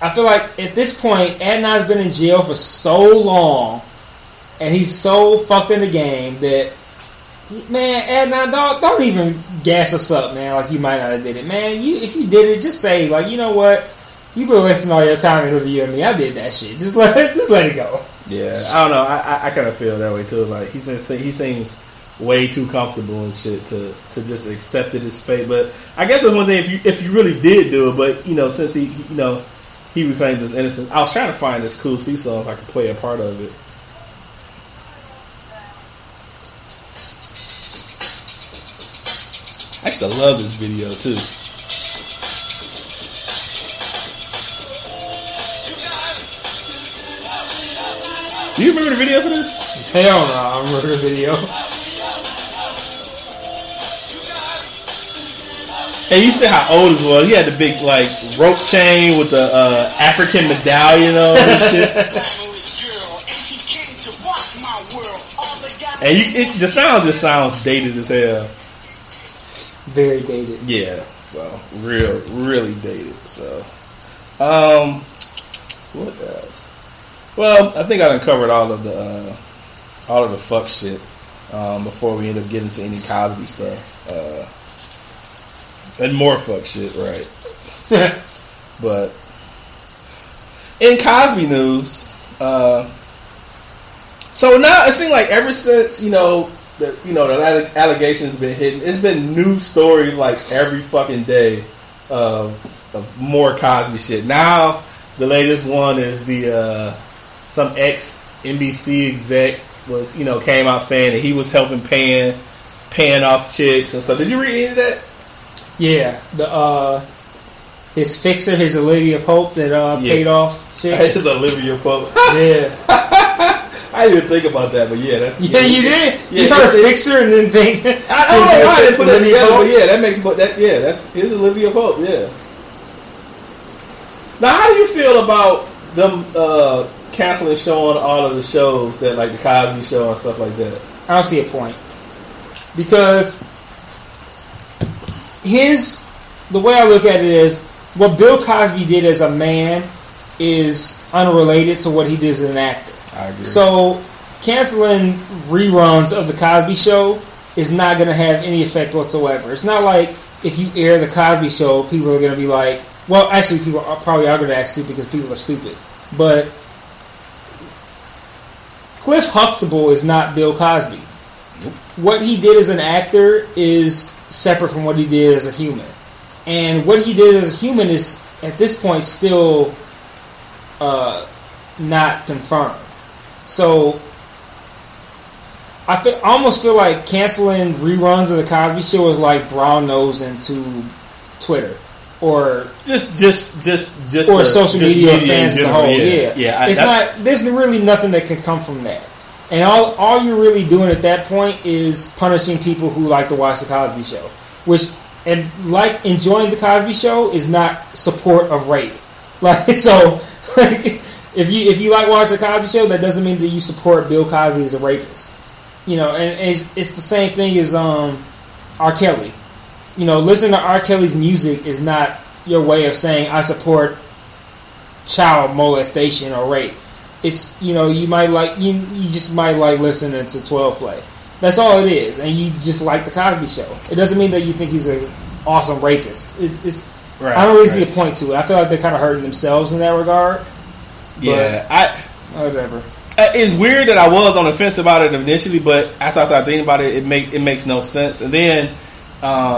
I feel like at this point, Adnan's been in jail for so long, and he's so fucked in the game that, man, Adnan, don't even gas us up, man. Like, you might not have did it, man. If you did it, just say, like, you know what? You've been wasting all your time interviewing me. I did that shit. Just let it go. Yeah, I don't know. I kind of feel that way too. Like, he seems way too comfortable and shit to just accept it as fate. But I guess it's one thing if you really did do it. But since he reclaimed his innocence, I was trying to find this Cool C song if I could play a part of it. I used to love this video too. Do you remember the video for this? Hell no, I remember the video. And you see how old it was. He had the big like rope chain with the African medallion on and shit. And the sound just sounds dated as hell. Very dated. Yeah. So really dated. So what else? Well, I think I done covered all of the fuck shit before we end up getting to any Cosby stuff. And more fuck shit, right? But in Cosby news, so now it seems like ever since, the allegations been hidden, it's been new stories like every fucking day of more Cosby shit. Now the latest one is the some ex NBC exec was came out saying that he was helping paying off chicks and stuff. Did you read any of that? Yeah, the his fixer, his Olivia Pope that paid off chicks. His Olivia Pope. Yeah. I didn't even think about that, but yeah, that's... Yeah, you did. Yeah, you got a fixer and then think... I don't know why I didn't put that together, but yeah, that makes... Here's Olivia Pope, yeah. Now, how do you feel about them canceling showing all of the shows that, like, The Cosby Show and stuff like that? I don't see a point. Because the way I look at it is, what Bill Cosby did as a man is unrelated to what he did as an actor. So, canceling reruns of The Cosby Show is not going to have any effect whatsoever. It's not like if you air The Cosby Show, people are going to be like... Well, actually, people probably are going to act stupid because people are stupid. But Cliff Huxtable is not Bill Cosby. Nope. What he did as an actor is separate from what he did as a human. And what he did as a human is, at this point, still not confirmed. So, I almost feel like canceling reruns of The Cosby Show is like brown nose into Twitter or just or social media or fans as a whole. Yeah, it's not. There's really nothing that can come from that. And all you're really doing at that point is punishing people who like to watch The Cosby Show, which enjoying The Cosby Show is not support of rape. If you like watching The Cosby Show, that doesn't mean that you support Bill Cosby as a rapist. You know, and it's the same thing as R. Kelly. You know, listening to R. Kelly's music is not your way of saying I support child molestation or rape. It's, you know, you just might like listening to 12 Play. That's all it is, and you just like The Cosby Show. It doesn't mean that you think he's an awesome rapist. I don't really see a point to it. I feel like they're kind of hurting themselves in that regard. Whatever. It's weird that I was on the fence about it initially, but as I started thinking about it, it makes no sense. And then,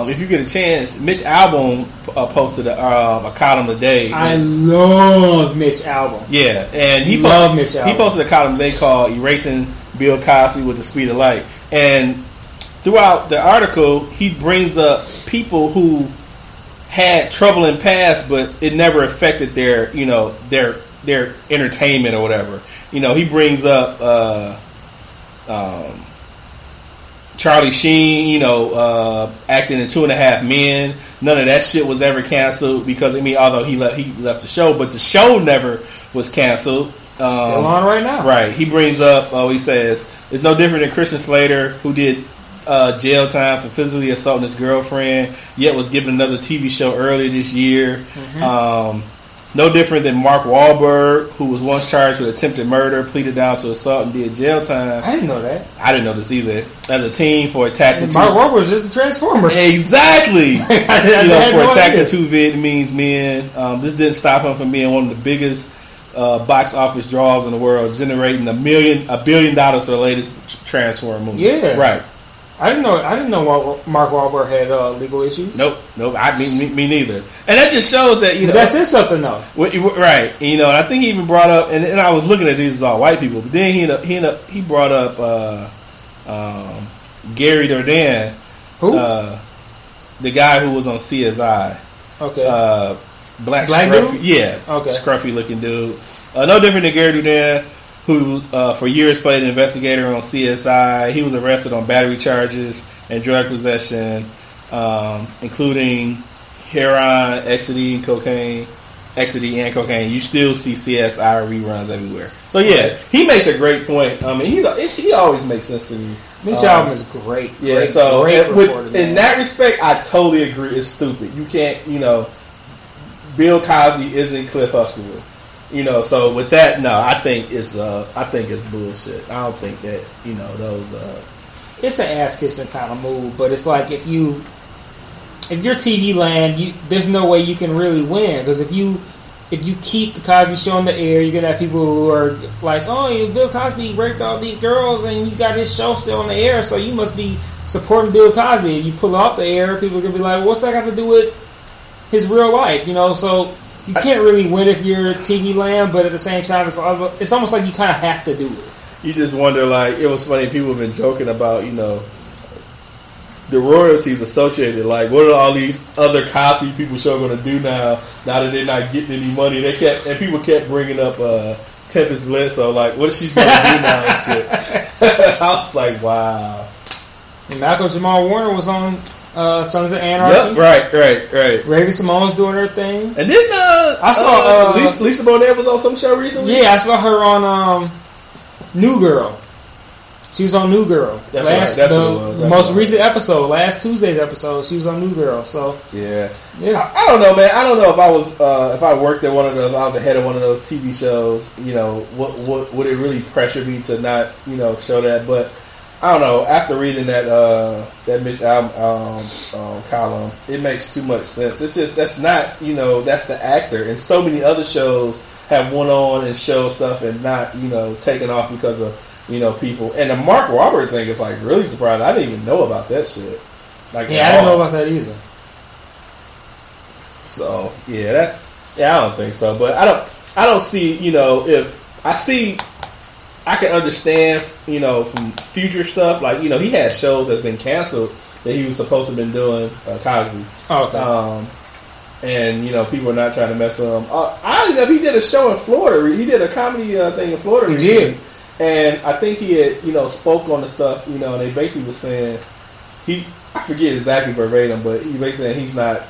if you get a chance, Mitch Albom posted a column today. I love Mitch Albom. Yeah, and he posted a column today called "Erasing Bill Cosby with the Speed of Light." And throughout the article, he brings up people who had trouble in past, but it never affected their entertainment or whatever. You know, he brings up Charlie Sheen, acting in 2.5 Men. None of that shit was ever canceled because, although he left the show, but the show never was canceled. Still on right now. Right. He brings up, he says, it's no different than Christian Slater, who did jail time for physically assaulting his girlfriend, yet was given another TV show earlier this year. Mm-hmm. No different than Mark Wahlberg, who was once charged with attempted murder, pleaded down to assault, and did jail time. I didn't know that. I didn't know this either. As a teen for attacking... Mark Wahlberg was just a Transformer. Exactly! For attacking 2 Vietnamese men. This didn't stop him from being one of the biggest box office draws in the world, generating $1 billion for the latest Transformer movie. Yeah. Right. I didn't know Mark Wahlberg had legal issues. Nope. Me neither. And that just shows that that says something though, right? And I think he even brought up, and I was looking at these all white people, but then he brought up Gary Darden, who the guy who was on CSI. Okay, black scruffy, dude? Yeah, okay, scruffy looking dude. No different than Gary Darden, who for years played an investigator on CSI. He was arrested on battery charges and drug possession, including heroin, ecstasy, and cocaine. You still see CSI reruns everywhere. So yeah, he makes a great point. He always makes sense to me. Mitch Albom is great. Yeah, great, so great reporter, in that respect, I totally agree. It's stupid. You can't, Bill Cosby isn't Cliff Huxtable. So with that, no, I think it's bullshit. I don't think that those. It's an ass kissing kind of move, but it's like if you're TV land, there's no way you can really win because if you keep the Cosby Show on the air, you're gonna have people who are like, oh, Bill Cosby raped all these girls, and you got his show still on the air, so you must be supporting Bill Cosby. If you pull off the air, people are gonna be like, well, what's that got to do with his real life? So. You can't really win if you're TV land, but at the same time, it's almost like you kind of have to do it. You just wonder, it was funny, people have been joking about, the royalties associated. What are all these other Cosby people show going to do now that they're not getting any money? And people kept bringing up Tempest Bledsoe, what is she going to do now and shit? I was like, wow. And Malcolm Jamal Warner was on... Sons of Anarchy. Yep, right. Raven Simone's doing her thing. And then I saw Lisa Bonet was on some show recently. Yeah, I saw her on New Girl. She was on New Girl. That's last, right. That's the what it was. That's most right. recent episode, last Tuesday's episode. She was on New Girl. So yeah. I don't know, man. I don't know if I was if I worked at one of those, I was the head of one of those TV shows. What would it really pressure me to not show that? But I don't know. After reading that Mitch column, it makes too much sense. It's just that's not that's the actor, and so many other shows have went on and show stuff and not taken off because of people. And the Mark Wahlberg thing is really surprising. I didn't even know about that shit. I didn't know about that either. So I don't think so. But I don't see if I see. I can understand, you know, from future stuff. Like, you know, he had shows that have been canceled that he was supposed to have been doing, Cosby. Oh, okay. And, you know, people are not trying to mess with him. Oddly enough, he did a show in Florida. He did a comedy thing in Florida. He did. And I think he had, you know, spoke on the stuff, you know, and they basically was saying, I forget exactly verbatim, but he basically said he's not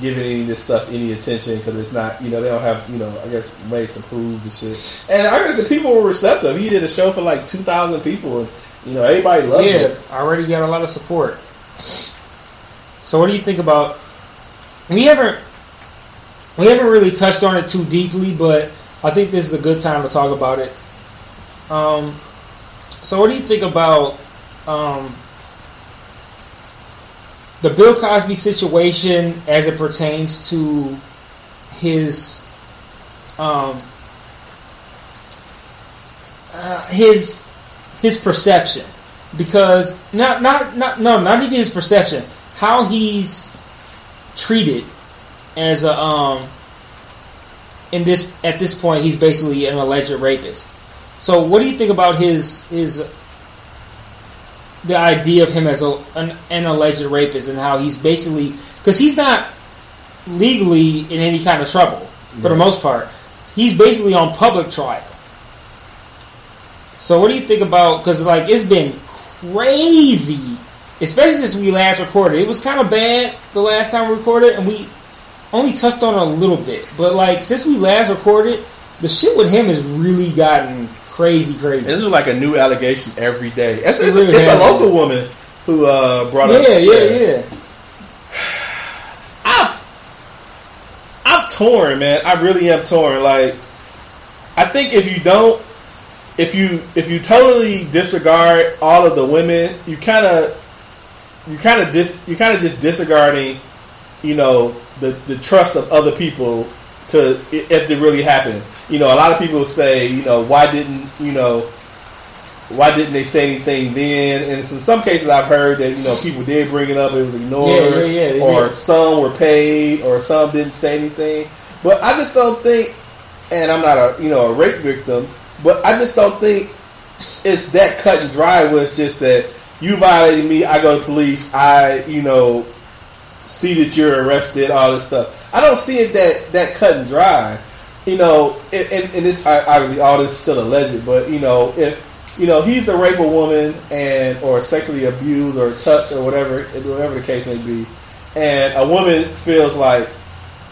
giving any of this stuff any attention because it's not, you know, they don't have, you know, I guess ways to prove the shit. And I guess the people were receptive. He did a show for like 2,000 people and, you know, everybody loved it. Yeah, already got a lot of support. So what do you think about, we haven't really touched on it too deeply, but I think this is a good time to talk about it. So what do you think about the Bill Cosby situation as it pertains to his perception? Because not even his perception, how he's treated as a at this point he's basically an alleged rapist. So what do you think about the idea of him as an alleged rapist and how he's basically, because he's not legally in any kind of trouble for the most part. He's basically on public trial. So what do you think about, because like it's been crazy, especially since we last recorded. It was kind of bad the last time we recorded and we only touched on it a little bit, but like since we last recorded, the shit with him has really gotten crazy. This is like a new allegation every day. It's a local woman who brought up. Yeah. I'm torn, man. I really am torn. Like, I think if you totally disregard all of the women, you kind of just disregarding, you know, the trust of other people to if it really happened. You know, a lot of people say, you know, why didn't they say anything then? And in some cases I've heard that, you know, people did bring it up, it was ignored, or some were paid, or some didn't say anything. But I just don't think, and I'm not a rape victim, but I just don't think it's that cut and dry where it's just that you violated me, I go to police, I, you know, see that you're arrested, all this stuff. I don't see it that cut and dry. You know, and this obviously all this is still alleged, but you know, if you know he's the rape a woman and or sexually abused or touched or whatever the case may be, and a woman feels like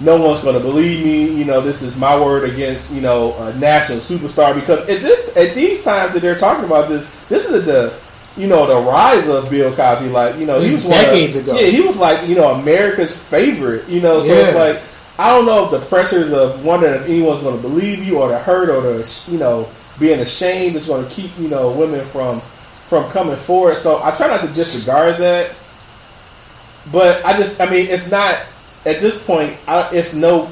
no one's going to believe me, you know, this is my word against, you know, a national superstar, because at these times that they're talking about this is the rise of Bill Cosby, like, you know, he was decades ago. Yeah, he was like, you know, America's favorite, you know, so yeah. It's like, I don't know if the pressures of wondering if anyone's going to believe you, or the hurt, or the, you know, being ashamed is going to keep, you know, women from coming forward. So I try not to disregard that, but it's not at this point. There's no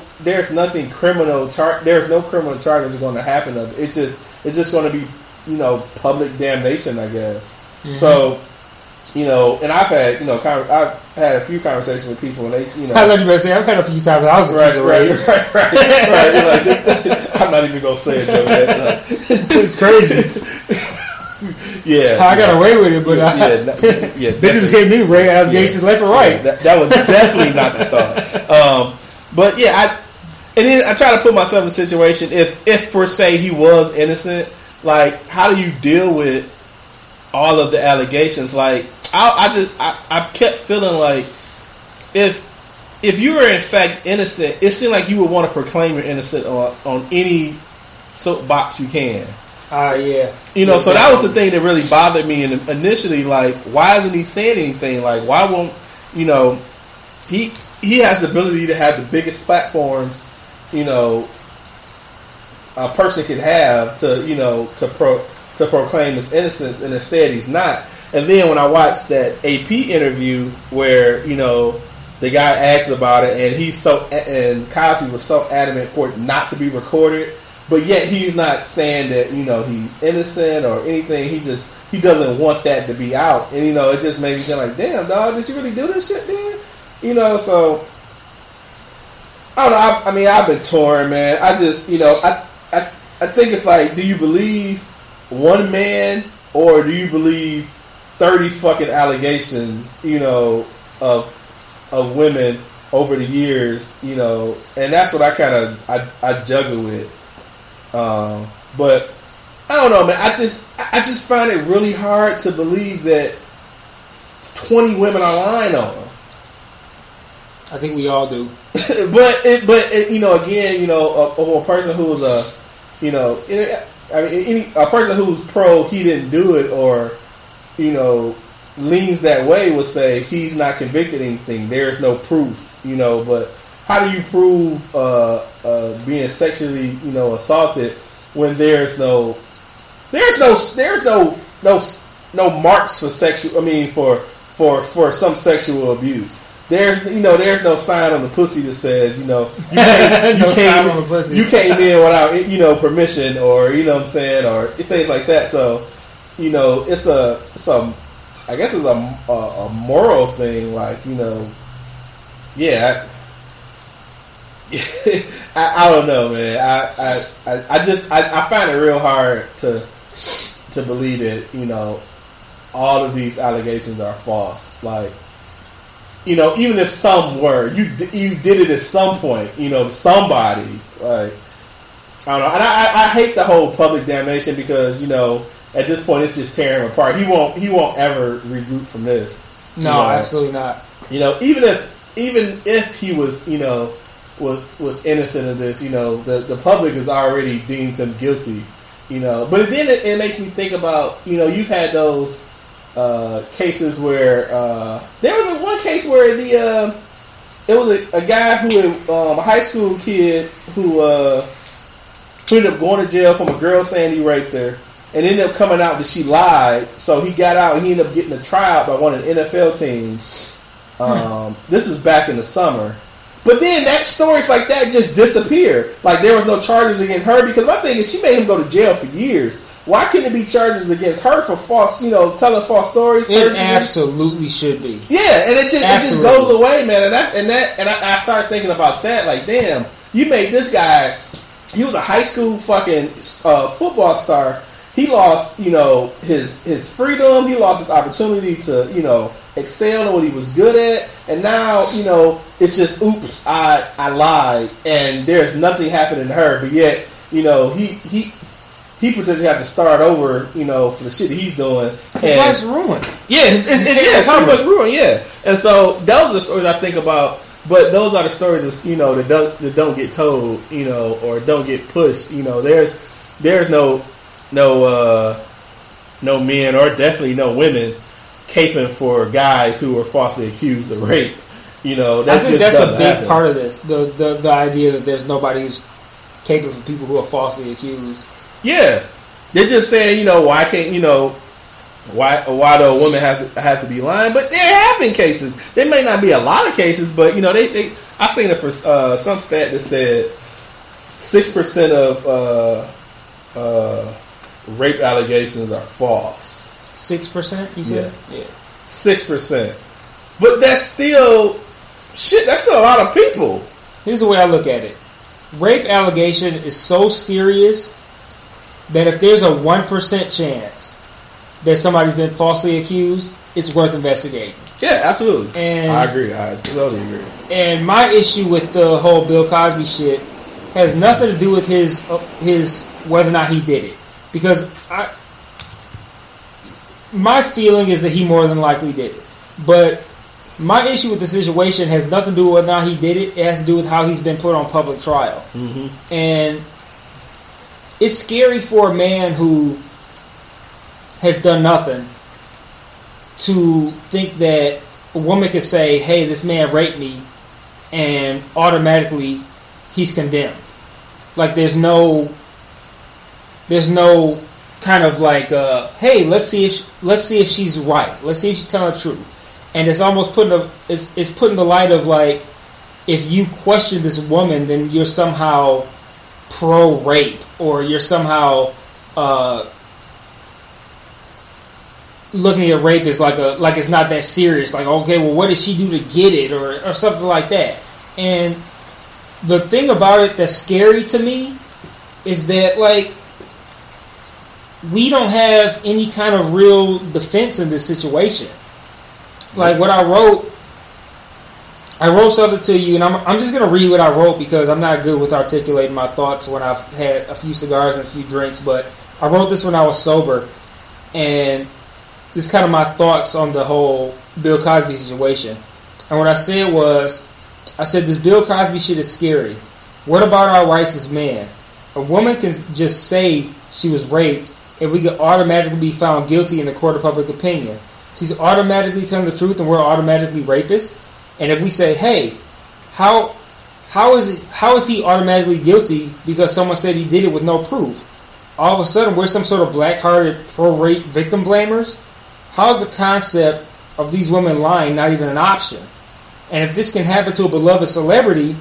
criminal charges going to happen of it. It's just going to be, you know, public damnation, I guess. Mm-hmm. So. You know, and I've had a few conversations with people, and they, you know, I let you say I've had a few times. I was right. Like, I'm not even gonna say it. It's crazy. Yeah, I got away with it, but they just gave me rape allegations left and right. Yeah, that was definitely not the thought. But yeah, and then I try to put myself in a situation if for say he was innocent, like how do you deal with all of the allegations? Like I've kept feeling like if you were in fact innocent, it seemed like you would want to proclaim you're innocent on any soapbox you can. So that was the thing that really bothered me initially. Like, why isn't he saying anything? Like, why won't, you know, he has the ability to have the biggest platforms, you know, a person could have to, you know, to proclaim his innocent, and instead he's not. And then when I watched that AP interview where, you know, the guy asked about it, and Cosby was so adamant for it not to be recorded, but yet he's not saying that, you know, he's innocent or anything. He doesn't want that to be out, and you know, it just made me think like, damn dog, did you really do this shit then? You know, so I don't know. I've been torn, man. I just, you know, I think it's like, do you believe one man, or do you believe 30 fucking allegations, you know, of women over the years, you know? And that's what I kind of I juggle with. But I don't know, man. I just find it really hard to believe that 20 women are lying on. I think we all do. but you know, again, you know, a person who's a, you know, I mean, a person who's pro he didn't do it, or, you know, leans that way would say he's not convicted of anything. There's no proof, you know. But how do you prove being sexually, you know, assaulted when there's no marks for sexual? I mean, for some sexual abuse. There's no sign on the pussy that says, you know, you came in without, you know, permission, or, you know what I'm saying, or things like that. So, you know, I guess it's a moral thing, like, you know, yeah. I don't know, man. I just find it real hard to believe that, you know, all of these allegations are false. Like, you know, even if some were, you did it at some point, you know, somebody, like, I don't know. And I hate the whole public damnation, because, you know, at this point it's just tearing him apart. He won't ever regroup from this. No, you know? Absolutely not. You know, even if he was, you know, was innocent of this, you know, the public has already deemed him guilty, you know. But then it makes me think about, you know, you've had those cases where there was one case where it was a guy who a high school kid who ended up going to jail from a girl saying he raped her, and ended up coming out that she lied. So he got out and he ended up getting a trial by one of the NFL teams. This was back in the summer, but then that stories like that just disappeared. Like, there was no charges against her, because my thing is, she made him go to jail for years. Why couldn't it be charges against her for false, you know, telling false stories? It absolutely should be. Yeah, and it just goes away, man. And I started thinking about that. Like, damn, you made this guy. He was a high school fucking football star. He lost, you know, his freedom. He lost his opportunity to, you know, excel in what he was good at. And now, you know, it's just, oops, I lied, and there's nothing happening to her. But yet, you know, he potentially has to start over, you know, for the shit that he's doing. His life's ruined. Yeah, it's pretty much ruined, yeah. And so those are the stories I think about, but those are the stories, you know, that don't get told, you know, or don't get pushed. You know, there's no men, or definitely no women, caping for guys who were falsely accused of rape. You know, I think that's a big part of this. The idea that there's nobody who's caping for people who are falsely accused. Yeah, they're just saying, you know, why do women have to be lying? But there have been cases. There may not be a lot of cases, but, you know, they I seen some stat that said 6% of rape allegations are false. 6%, you said? Yeah. 6%. But that's still shit. That's still a lot of people. Here's the way I look at it: rape allegation is so serious that if there's a 1% chance that somebody's been falsely accused, it's worth investigating. Yeah, absolutely. And I agree. I totally agree. And my issue with the whole Bill Cosby shit has nothing to do with his whether or not he did it, because my feeling is that he more than likely did it. But my issue with the situation has nothing to do with whether or not he did it. It has to do with how he's been put on public trial. Mm-hmm. And it's scary for a man who has done nothing to think that a woman could say, hey, this man raped me, and automatically he's condemned. Like, there's no kind of like, hey, let's see if she's right. Let's see if she's telling the truth. And it's almost putting the light of, like, if you question this woman, then you're somehow pro-rape, or you're somehow looking at rape as like it's not that serious. Like, okay, well, what did she do to get it, or something like that. And the thing about it that's scary to me is that, like, we don't have any kind of real defense in this situation. Like what I wrote something to you, and I'm just going to read what I wrote because I'm not good with articulating my thoughts when I've had a few cigars and a few drinks, but I wrote this when I was sober, and this is kind of my thoughts on the whole Bill Cosby situation. And what I said was, I said, this Bill Cosby shit is scary. What about our rights as men? A woman can just say she was raped, and we can automatically be found guilty in the court of public opinion. She's automatically telling the truth, and we're automatically rapists. And if we say, hey, how is he automatically guilty because someone said he did it with no proof? All of a sudden, we're some sort of black-hearted pro-rape victim blamers? How's the concept of these women lying not even an option? And if this can happen to a beloved celebrity,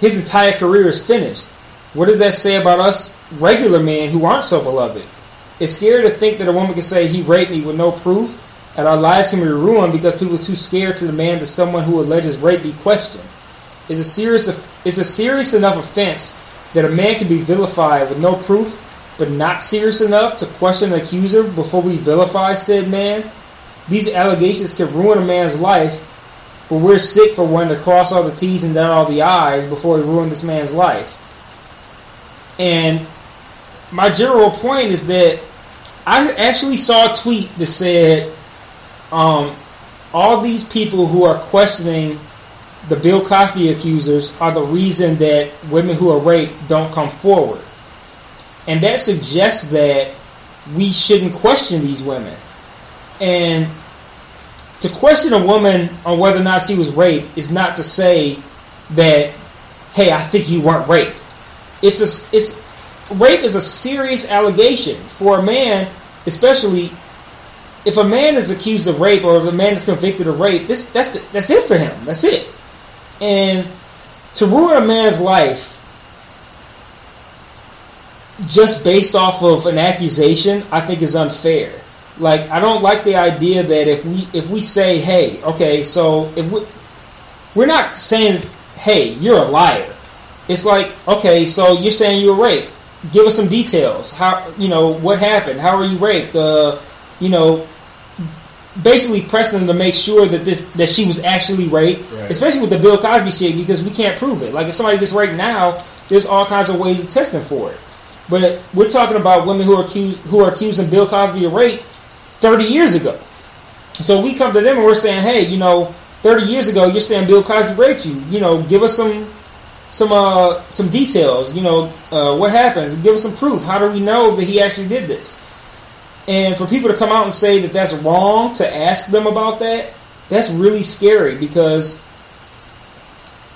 his entire career is finished. What does that say about us regular men who aren't so beloved? It's scary to think that a woman can say, he raped me with no proof, and our lives can be ruined because people are too scared to demand that someone who alleges rape be questioned. It's a serious enough offense that a man can be vilified with no proof, but not serious enough to question an accuser before we vilify said man. These allegations can ruin a man's life, but we're sick for one to cross all the T's and down all the I's before we ruin this man's life. And my general point is that I actually saw a tweet that said, all these people who are questioning the Bill Cosby accusers are the reason that women who are raped don't come forward. And that suggests that we shouldn't question these women. And to question a woman on whether or not she was raped is not to say that, hey, I think you weren't raped. Rape is a serious allegation for a man, especially if a man is accused of rape or if a man is convicted of rape. That's it for him. That's it. And to ruin a man's life just based off of an accusation, I think is unfair. Like, I don't like the idea that if we say, hey, okay, so if we're not saying, hey, you're a liar. It's like, okay, so you're saying you were raped. Give us some details. How, what happened? How were you raped? Basically pressing them to make sure that she was actually raped, right. Especially with the Bill Cosby shit, because we can't prove it. Like, if somebody gets raped now, there's all kinds of ways of testing for it. But we're talking about women who are accusing Bill Cosby of rape 30 years ago. So we come to them and we're saying, hey, 30 years ago, you're saying Bill Cosby raped you. Give us some details, what happens, give us some proof. How do we know that he actually did this? And for people to come out and say that that's wrong to ask them about that, that's really scary, because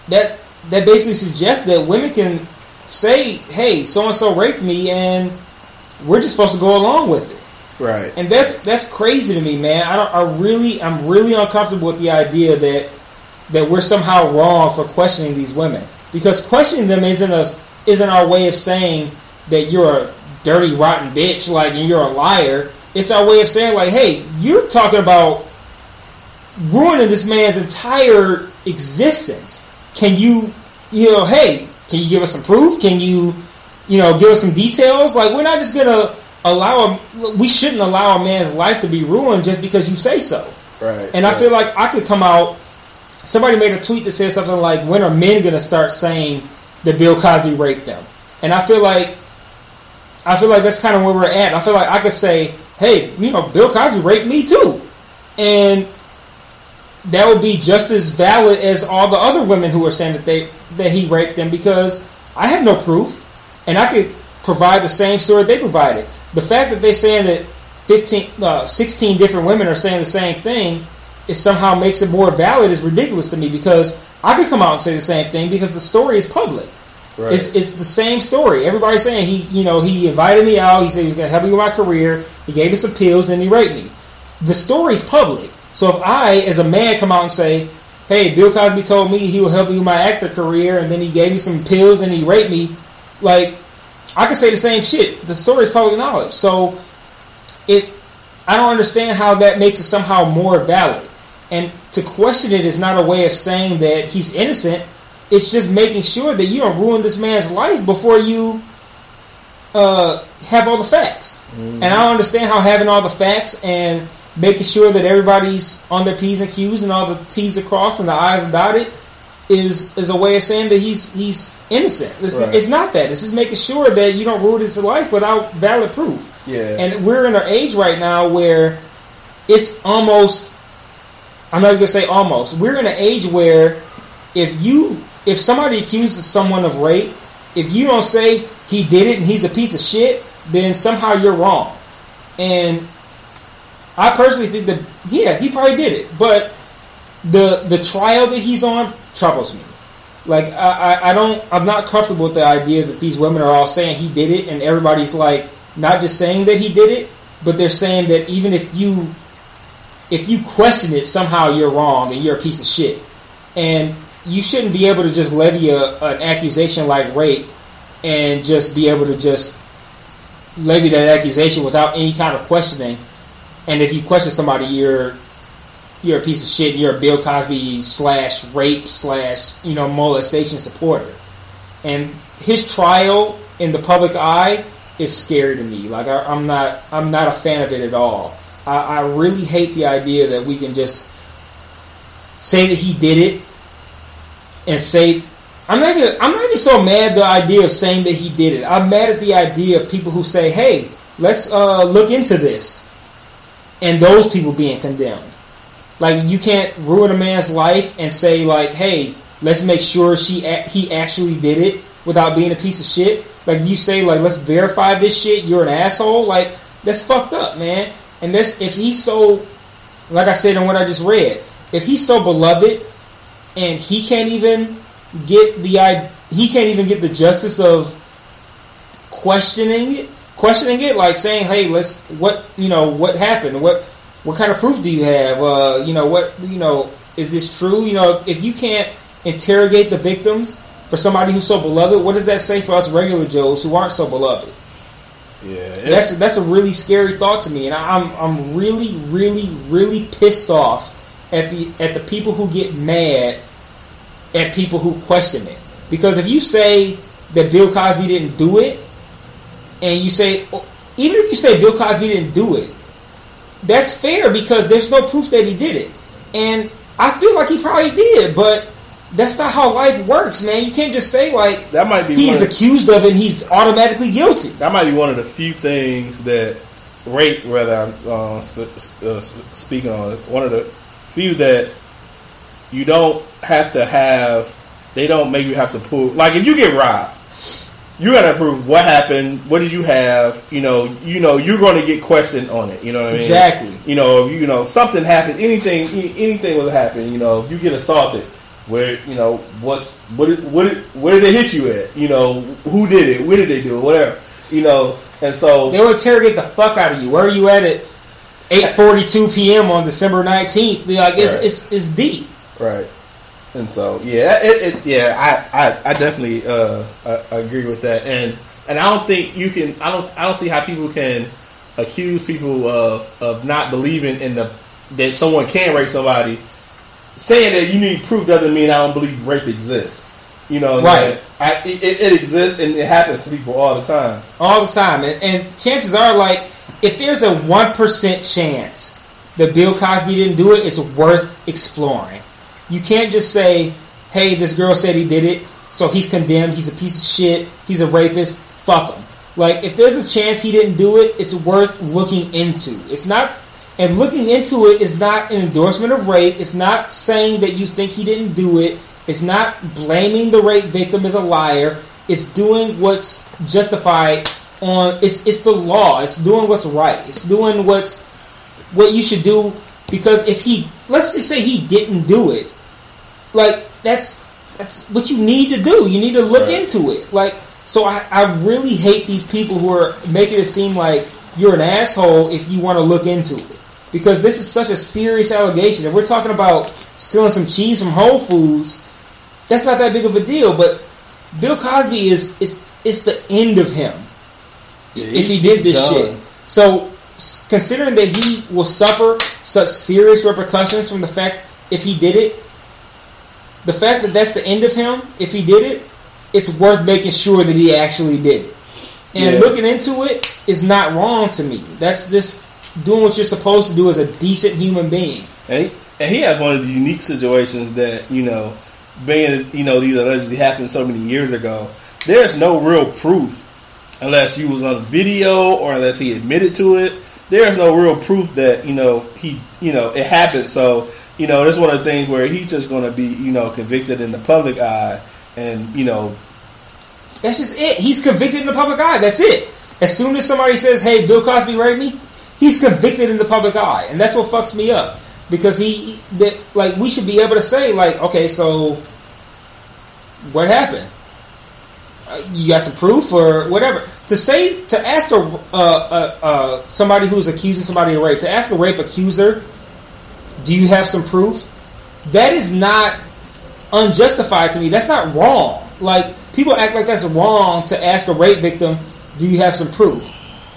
that basically suggests that women can say, hey, so-and-so raped me, and we're just supposed to go along with it. Right. And that's crazy to me, man. I'm really uncomfortable with the idea that we're somehow wrong for questioning these women. Because questioning them isn't our way of saying that you're a dirty, rotten bitch, and you're a liar. It's our way of saying, hey, you're talking about ruining this man's entire existence. Can you, hey, can you give us some proof? Can you, give us some details? We're not just gonna we shouldn't allow a man's life to be ruined just because you say so. Right. And I feel like I could come out. Somebody made a tweet that said something like, when are men going to start saying that Bill Cosby raped them? And I feel like that's kind of where we're at. I feel like I could say, hey, Bill Cosby raped me too. And that would be just as valid as all the other women who are saying that he raped them, because I have no proof. And I could provide the same story they provided. The fact that they're saying that 16 different women are saying the same thing, it somehow makes it more valid, is ridiculous to me, because I could come out and say the same thing because the story is public. Right. It's the same story. Everybody's saying he invited me out, he said he was going to help me with my career, he gave me some pills, and he raped me. The story's public. So if I, as a man, come out and say, hey, Bill Cosby told me he will help me with my actor career, and then he gave me some pills and he raped me, I could say the same shit. The story's public knowledge. So I don't understand how that makes it somehow more valid. And to question it is not a way of saying that he's innocent. It's just making sure that you don't ruin this man's life before you have all the facts. Mm-hmm. And I understand how having all the facts and making sure that everybody's on their P's and Q's and all the T's are crossed and the I's are dotted is a way of saying that he's innocent. It's not that. It's just making sure that you don't ruin his life without valid proof. Yeah. And we're in an age right now where it's almost, I'm not going to say almost, we're in an age where if somebody accuses someone of rape, if you don't say he did it and he's a piece of shit, then somehow you're wrong. And I personally think that, yeah, he probably did it. But the trial that he's on troubles me. Like, I'm not comfortable with the idea that these women are all saying he did it and everybody's like, not just saying that he did it, but they're saying that even if you question it, somehow you're wrong and you're a piece of shit. And you shouldn't be able to just levy an accusation like rape and just be able to just levy that accusation without any kind of questioning. And if you question somebody, you're a piece of shit. You're a Bill Cosby /rape/ molestation supporter. And his trial in the public eye is scary to me. Like I'm not a fan of it at all. I really hate the idea that we can just say that he did it and say I'm not even so mad at the idea of saying that he did it. I'm mad at the idea of people who say, "Hey, let's look into this," and those people being condemned. Like, you can't ruin a man's life and say like, "Hey, let's make sure he actually did it," without being a piece of shit. Like, you say like, "Let's verify this shit, you're an asshole." Like, that's fucked up, man. And that's, if he's so, like I said in what I just read, if he's so beloved and he can't even get the justice of questioning it, like saying, "Hey, what happened? What kind of proof do you have? Is this true?" If you can't interrogate the victims for somebody who's so beloved, what does that say for us regular Joes who aren't so beloved? Yeah, that's a really scary thought to me, and I'm really, really, really pissed off at the people who get mad at people who question it. Because if you say that Bill Cosby didn't do it, and you say, even if you say Bill Cosby didn't do it, that's fair because there's no proof that he did it, and I feel like he probably did, but that's not how life works, man. You can't just say, like, that might be he's accused of it and he's automatically guilty. That might be one of the few things that rape, rather I'm speaking on, one of the few that you don't have to have, they don't make you have to prove. Like, if you get robbed, you got to prove what happened, what did you have, you're going to get questioned on it, you know what I mean? Exactly. Something happened, anything was happening, if you get assaulted, where, where did they hit you at? Who did it? Where did they do it? Whatever. And so they'll interrogate the fuck out of you. Where are you at 8:42 p.m. on December 19th? Like, it's deep. Right. And so, yeah, I definitely I agree with that. And I don't think you can. I don't see how people can accuse people of not believing in that someone can rape somebody. Saying that you need proof doesn't mean I don't believe rape exists. Right? It exists and it happens to people all the time. All the time, and chances are, like, if there's a 1% chance that Bill Cosby didn't do it, it's worth exploring. You can't just say, "Hey, this girl said he did it, so he's condemned. He's a piece of shit. He's a rapist. Fuck him." Like, if there's a chance he didn't do it, it's worth looking into. It's not. And looking into it is not an endorsement of rape. It's not saying that you think he didn't do it. It's not blaming the rape victim as a liar. It's doing what's justified on. It's the law. It's doing what's right. It's doing what you should do. Because if he, let's just say he didn't do it, like that's what you need to do. You need to look into it. Like, so I really hate these people who are making it seem like you're an asshole if you want to look into it. Because this is such a serious allegation. If we're talking about stealing some cheese from Whole Foods, that's not that big of a deal. But Bill Cosby is the end of him, if he did this shit. So, considering that he will suffer such serious repercussions from the fact if he did it, the fact that that's the end of him if he did it, it's worth making sure that he actually did it. And looking into it is not wrong to me. That's just doing what you're supposed to do as a decent human being. And he has one of the unique situations that, you know, being, you know, these allegedly happened so many years ago. There's no real proof unless he was on video or unless he admitted to it. There's no real proof that, you know, he, you know, it happened. So, you know, that's one of the things where he's just going to be, you know, convicted in the public eye, and, you know, that's just it. He's convicted in the public eye. That's it. As soon as somebody says, "Hey, Bill Cosby raped me," he's convicted in the public eye, and that's what fucks me up. Because we should be able to say, like, okay, so what happened? You got some proof or whatever. To ask somebody who's accusing somebody of rape, to ask a rape accuser, do you have some proof? That is not unjustified to me. That's not wrong. Like, people act like that's wrong to ask a rape victim, do you have some proof?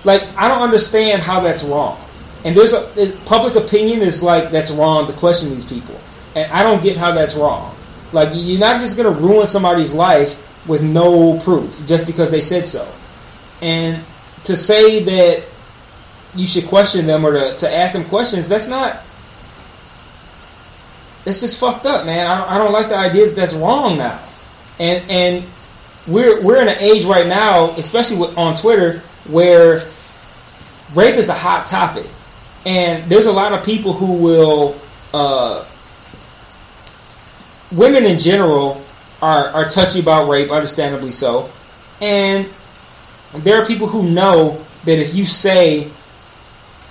Like, I don't understand how that's wrong. And there's public opinion is like, that's wrong to question these people. And I don't get how that's wrong. Like, you're not just going to ruin somebody's life with no proof just because they said so. And to say that you should question them or to ask them questions, that's not... It's just fucked up, man. I don't like the idea that that's wrong now. And we're in an age right now, especially on Twitter, where rape is a hot topic, and there's a lot of people who will, women in general are touchy about rape, understandably so, and there are people who know that if you say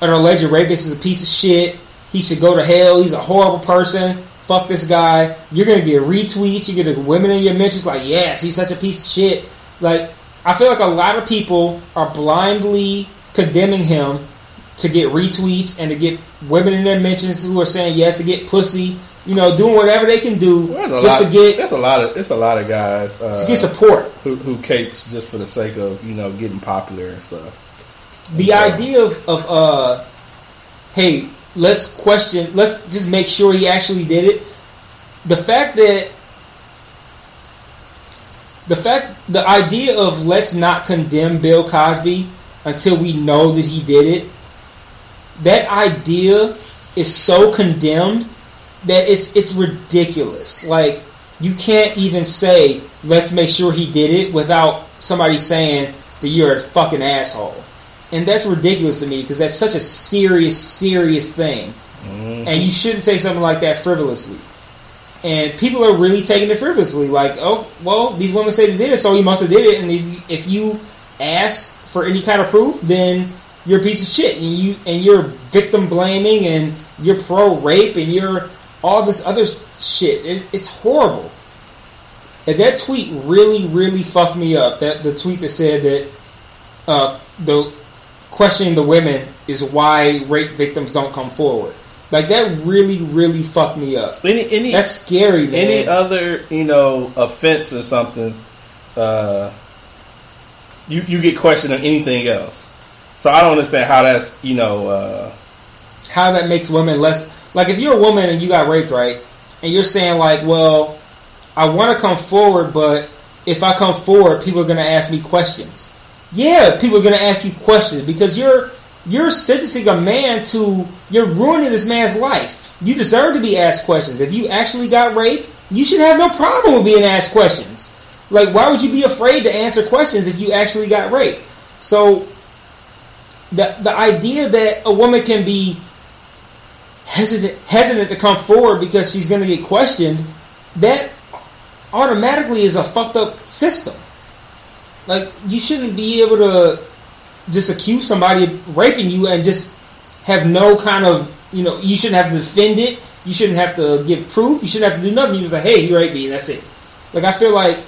an alleged rapist is a piece of shit, he should go to hell, he's a horrible person, fuck this guy, you're going to get retweets, you get women in your mentions like, yes, he's such a piece of shit. Like, I feel like a lot of people are blindly condemning him to get retweets and to get women in their mentions who are saying yes, to get pussy, you know, doing whatever they can do to get... There's a lot of guys... to get support. Who capes just for the sake of, you know, getting popular and stuff. The idea of hey... Let's just make sure he actually did it. The idea of let's not condemn Bill Cosby until we know that he did it, that idea is so condemned that it's ridiculous. Like, you can't even say, let's make sure he did it without somebody saying that you're a fucking asshole. And that's ridiculous to me, because that's such a serious, serious thing. Mm-hmm. And you shouldn't take something like that frivolously. And people are really taking it frivolously. Like, oh, well, these women say they did it, so he must have did it. And if you ask for any kind of proof, then you're a piece of shit. And you're victim blaming, and you're pro-rape, and you're all this other shit. It's horrible. And that tweet really, really fucked me up. The tweet that said that questioning the women is why rape victims don't come forward. Like, that really, really fucked me up. That's scary, man. Any other, you know, offense or something, you get questioned on anything else. So I don't understand how that's, you know... how that makes women less... Like, if you're a woman and you got raped, right? And you're saying, like, well, I want to come forward, but if I come forward, people are going to ask me questions. Yeah, people are going to ask you questions because you're sentencing a man to... You're ruining this man's life. You deserve to be asked questions. If you actually got raped, you should have no problem with being asked questions. Like, why would you be afraid to answer questions if you actually got raped? So, the idea that a woman can be hesitant to come forward because she's going to get questioned, that automatically is a fucked up system. Like, you shouldn't be able to just accuse somebody of raping you and just have no kind of, you know, you shouldn't have to defend it. You shouldn't have to give proof. You shouldn't have to do nothing. You just like, hey, he raped me, and that's it. Like, I feel like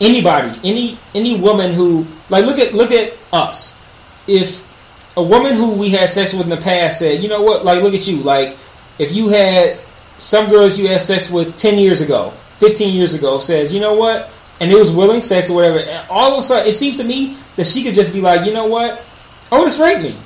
anybody, any woman who, like, look at us. If a woman who we had sex with in the past said, you know what, like, look at you. Like, if you had some girls you had sex with 10 years ago, 15 years ago, says, you know what, and it was willing sex or whatever, and all of a sudden, it seems to me that she could just be like, you know what? Otis raped me.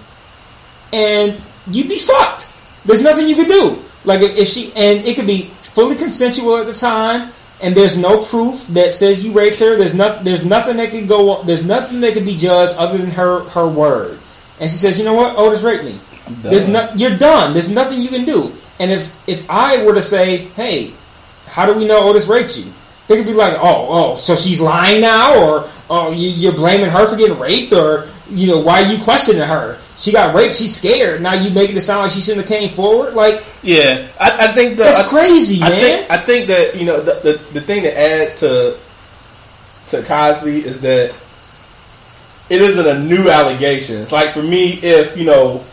And you'd be fucked. There's nothing you could do. Like, if she, and it could be fully consensual at the time, and there's no proof that says you raped her. There's nothing that can go. There's nothing that can be judged other than her word. And she says, you know what? Otis raped me. You're done. There's nothing you can do. And if I were to say, hey, how do we know Otis raped you? They could be like, oh, so she's lying now, or oh, you're blaming her for getting raped, or you know, why are you questioning her? She got raped. She's scared. Now you making it sound like she shouldn't have came forward. Like, yeah, I think that's crazy, man. I think that, you know, the thing that adds to Cosby is that it isn't a new allegation. It's like, for me, if you know,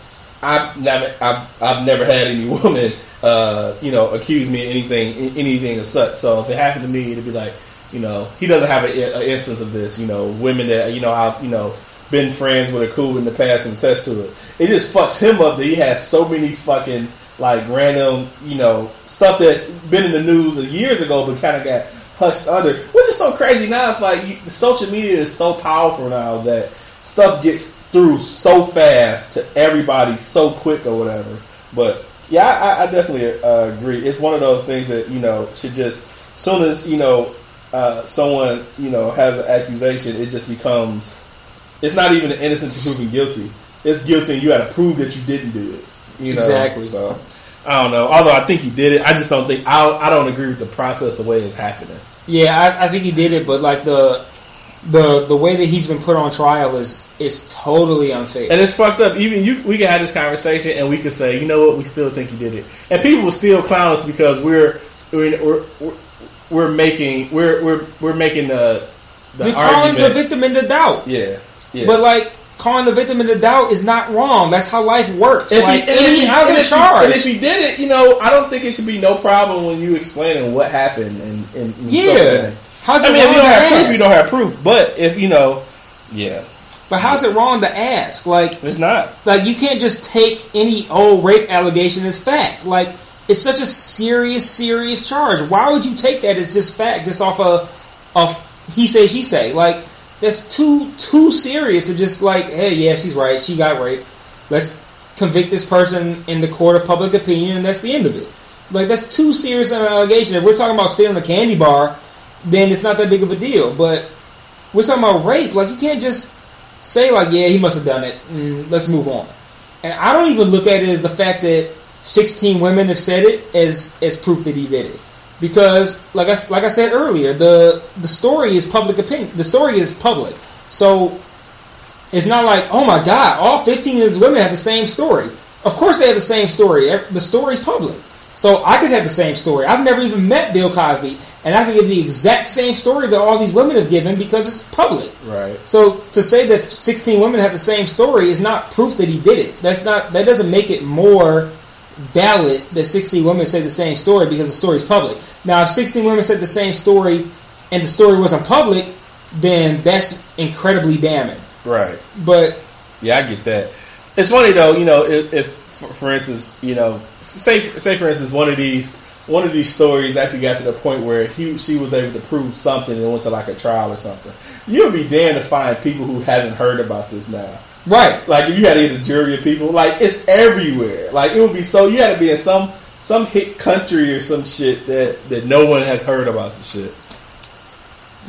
I've never had any woman accuse me of anything of such. So if it happened to me, it'd be like, you know, he doesn't have an instance of this. You know, women that I've been friends with or cool in the past and attest to it. It just fucks him up that he has so many fucking like random, you know, stuff that's been in the news years ago but kind of got hushed under. Which is so crazy now. It's like the social media is so powerful now that stuff gets through so fast to everybody so quick or whatever. But yeah, I definitely agree. It's one of those things that, you know, should just, as soon as, you know, someone, you know, has an accusation, it just becomes. It's not even an innocent to proving guilty. It's guilty, and you got to prove that you didn't do it. You know? Exactly. So I don't know. Although I think he did it, I just don't think I don't agree with the process the way it's happening. Yeah, I think he did it, but like the way that he's been put on trial is totally unfair, and it's fucked up. Even we can have this conversation, and we could say, you know what, we still think he did it, and people will still clown us because we're making the argument. Calling the victim into doubt. Yeah. Yeah. But like, calling the victim into doubt is not wrong. That's how life works. And if he did it, you know, I don't think it should be no problem when you explaining what happened. And yeah, how's it wrong? If you don't have proof, you don't have proof. But if you know, yeah. But how's it wrong to ask? Like, it's not. Like, you can't just take any old rape allegation as fact. Like, it's such a serious charge. Why would you take that as just fact, just off of he say she say? Like, that's too serious to just like, hey, yeah, she's right, she got raped, let's convict this person in the court of public opinion, and that's the end of it. Like, that's too serious an allegation. If we're talking about stealing a candy bar, then it's not that big of a deal. But we're talking about rape. Like, you can't just say like, yeah, he must have done it, let's move on. And I don't even look at it as the fact that 16 women have said it as proof that he did it. Because, like I said earlier, the story is public opinion. The story is public, so it's not like, oh my god, all 15 of these women have the same story. Of course, they have the same story. The story's public, so I could have the same story. I've never even met Bill Cosby, and I could give the exact same story that all these women have given because it's public. Right. So to say that 16 women have the same story is not proof that he did it. That doesn't make it more valid that 16 women said the same story because the story is public. Now, if 16 women said the same story and the story wasn't public, then that's incredibly damning. Right. But yeah, I get that. It's funny though, you know, if for instance, you know, say for instance, one of these stories actually got to the point where she was able to prove something and went to like a trial or something. You'll be damned to find people who hasn't heard about this now. Right. Like, if you had to get a jury of people, like, it's everywhere. Like, it would be so, you had to be in some hit country or some shit that no one has heard about the shit.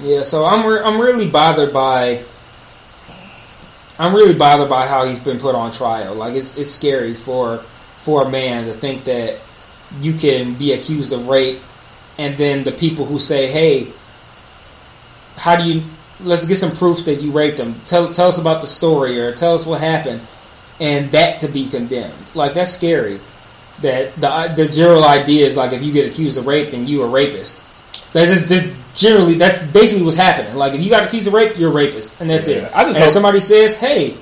Yeah, so I'm really bothered by how he's been put on trial. Like, it's scary for a man to think that you can be accused of rape, and then the people who say, hey, how do you, let's get some proof that you raped him. Tell us about the story, or tell us what happened, and that to be condemned. Like, that's scary. That the general idea is like, if you get accused of rape, then you a rapist. That is just generally, that's basically what's happening. Like, if you got accused of rape, you're a rapist, and that's it. I just hope if somebody says, "Hey,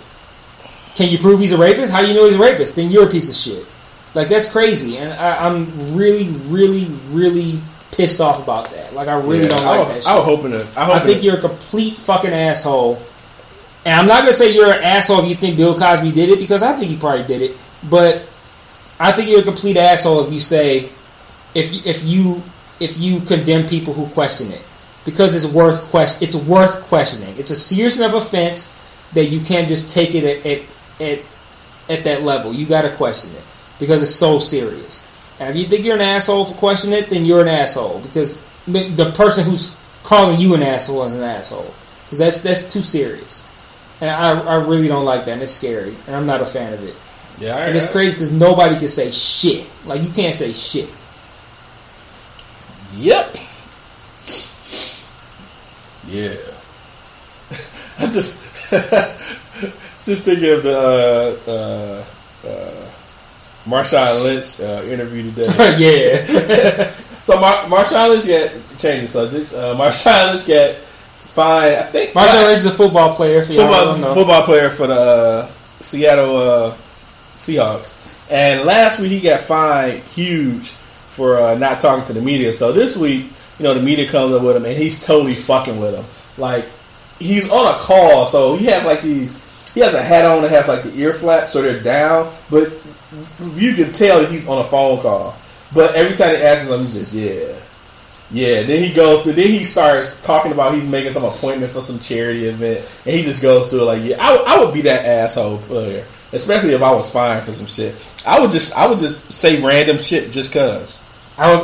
can you prove he's a rapist? How do you know he's a rapist?" Then you're a piece of shit. Like, that's crazy, and I'm really pissed off about that. Like, I really don't like that shit. I think you're a complete fucking asshole. And I'm not going to say you're an asshole if you think Bill Cosby did it, because I think he probably did it. But I think you're a complete asshole if you say, if you condemn people who question it. Because it's worth questioning. It's a serious enough offense that you can't just take it at that level. You got to question it, because it's so serious. If you think you're an asshole for questioning it, then you're an asshole, because the person who's calling you an asshole is an asshole. Because that's too serious. And I really don't like that. And it's scary. And I'm not a fan of it. Yeah, and it's crazy because nobody can say shit. Like, you can't say shit. Yep. Yeah. I just... just thinking of the... Marshawn Lynch interview today. Yeah. So Marshawn Lynch got changing subjects. Marshawn Lynch got fined. I think Marshawn Lynch is a football player. Football player for the Seattle Seahawks. And last week he got fined huge for not talking to the media. So this week, you know, the media comes up with him and he's totally fucking with him. Like, he's on a call, so he has like these. He has a hat on that has like the ear flaps, so they're down, but you can tell that he's on a phone call. But every time they ask him something, he's just, yeah. Then he starts talking about he's making some appointment for some charity event, and he just goes through it like, yeah, I would be that asshole player, especially if I was fined for some shit. I would just say random shit just cause. I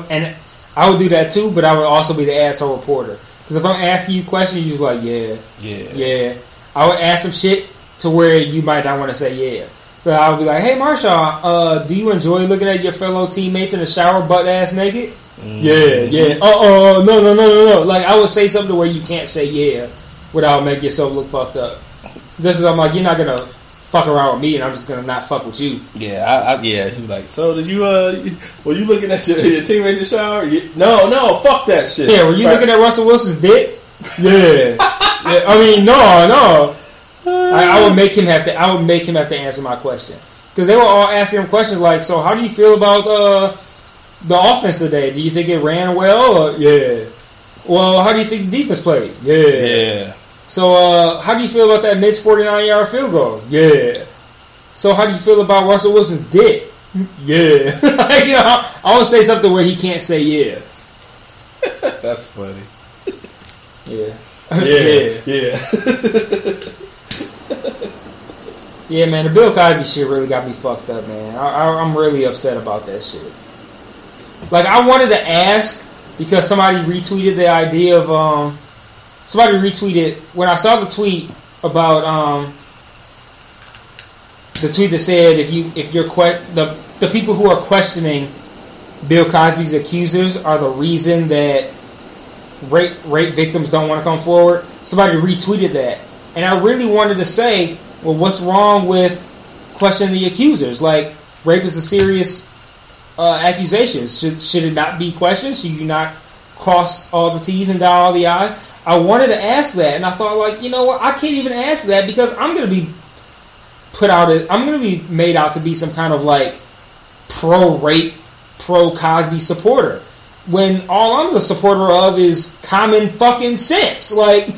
would do that too, but I would also be the asshole reporter, because if I'm asking you questions, you're just like, yeah. I would ask some shit to where you might not want to say yeah. But I would be like, hey, Marshawn, do you enjoy looking at your fellow teammates in the shower butt-ass naked? Mm. Yeah. No. Like, I would say something to where you can't say yeah without making yourself look fucked up. Just as I'm like, you're not going to fuck around with me, and I'm just going to not fuck with you. Yeah, yeah. He was like, so did you, were you looking at your teammates in the shower? No, fuck that shit. Yeah, were you looking at Russell Wilson's dick? Yeah. I mean, no. I would make him have to answer my question, because they were all asking him questions like, "So, how do you feel about the offense today? Do you think it ran well?" Or, yeah. Well, how do you think the defense played? Yeah. So, how do you feel about that missed 49-yard field goal? Yeah. So, how do you feel about Russell Wilson's dick? Yeah. Like, you know, I would say something where he can't say yeah. That's funny. Yeah. Yeah, man, the Bill Cosby shit really got me fucked up, man. I'm really upset about that shit. Like, I wanted to ask, because somebody retweeted the idea of, when I saw the tweet about, the tweet that said if the people who are questioning Bill Cosby's accusers are the reason that rape victims don't want to come forward, somebody retweeted that. And I really wanted to say, well, what's wrong with questioning the accusers? Like, rape is a serious accusation. Should it not be questioned? Should you not cross all the T's and dot all the I's? I wanted to ask that, and I thought, like, you know what? I can't even ask that, because I'm going to be I'm going to be made out to be some kind of, like, pro-rape, pro-Cosby supporter, when all I'm the supporter of is common fucking sense. Like,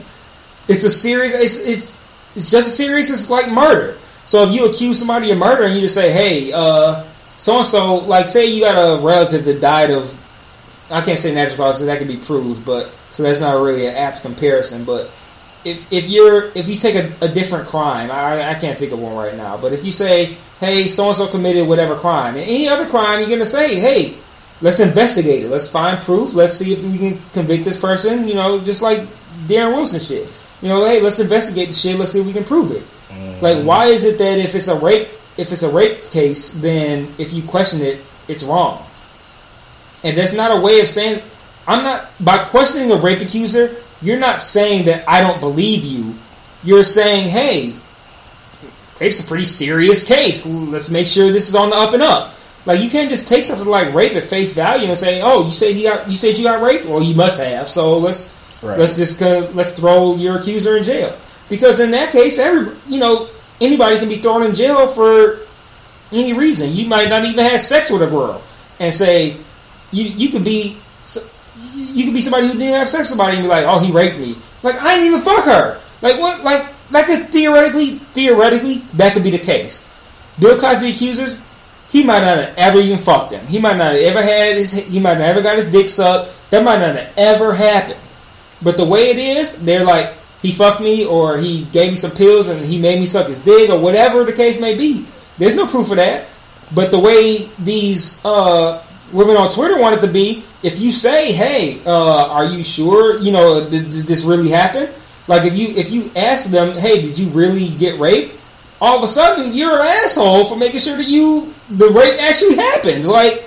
it's a serious... It's just as serious as, like, murder. So if you accuse somebody of murder and you just say, hey, so-and-so, like, say you got a relative that died of, I can't say natural causes, so that can be proved, but, so that's not really an apt comparison, but if you take a different crime, I can't think of one right now, but if you say, hey, so-and-so committed whatever crime, and any other crime, you're going to say, hey, let's investigate it, let's find proof, let's see if we can convict this person, you know, just like Darren Wilson shit. You know, hey, let's investigate the shit. Let's see if we can prove it. Mm-hmm. Like, why is it that if it's a rape case, then if you question it, it's wrong? And that's not a way of saying by questioning a rape accuser, you're not saying that I don't believe you. You're saying, hey, rape's a pretty serious case. Let's make sure this is on the up and up. Like, you can't just take something like rape at face value and say, oh, you said you got raped? Well, you must have. So let's. Right. Let's throw your accuser in jail, because in that case, anybody can be thrown in jail for any reason. You might not even have sex with a girl, and say you could be somebody who didn't have sex with somebody and be like, oh, he raped me. Like, I didn't even fuck her. Like, what? Like, that could theoretically that could be the case. Bill Cosby accusers, he might not have ever even fucked them. He might not have ever he might not have ever got his dick sucked. That might not have ever happened. But the way it is, they're like, he fucked me, or he gave me some pills and he made me suck his dick, or whatever the case may be. There's no proof of that. But the way these women on Twitter want it to be if you say, hey, are you sure, you know, did this really happen? Like, if you ask them, hey, did you really get raped? All of a sudden, you're an asshole for making sure that the rape actually happened. Like,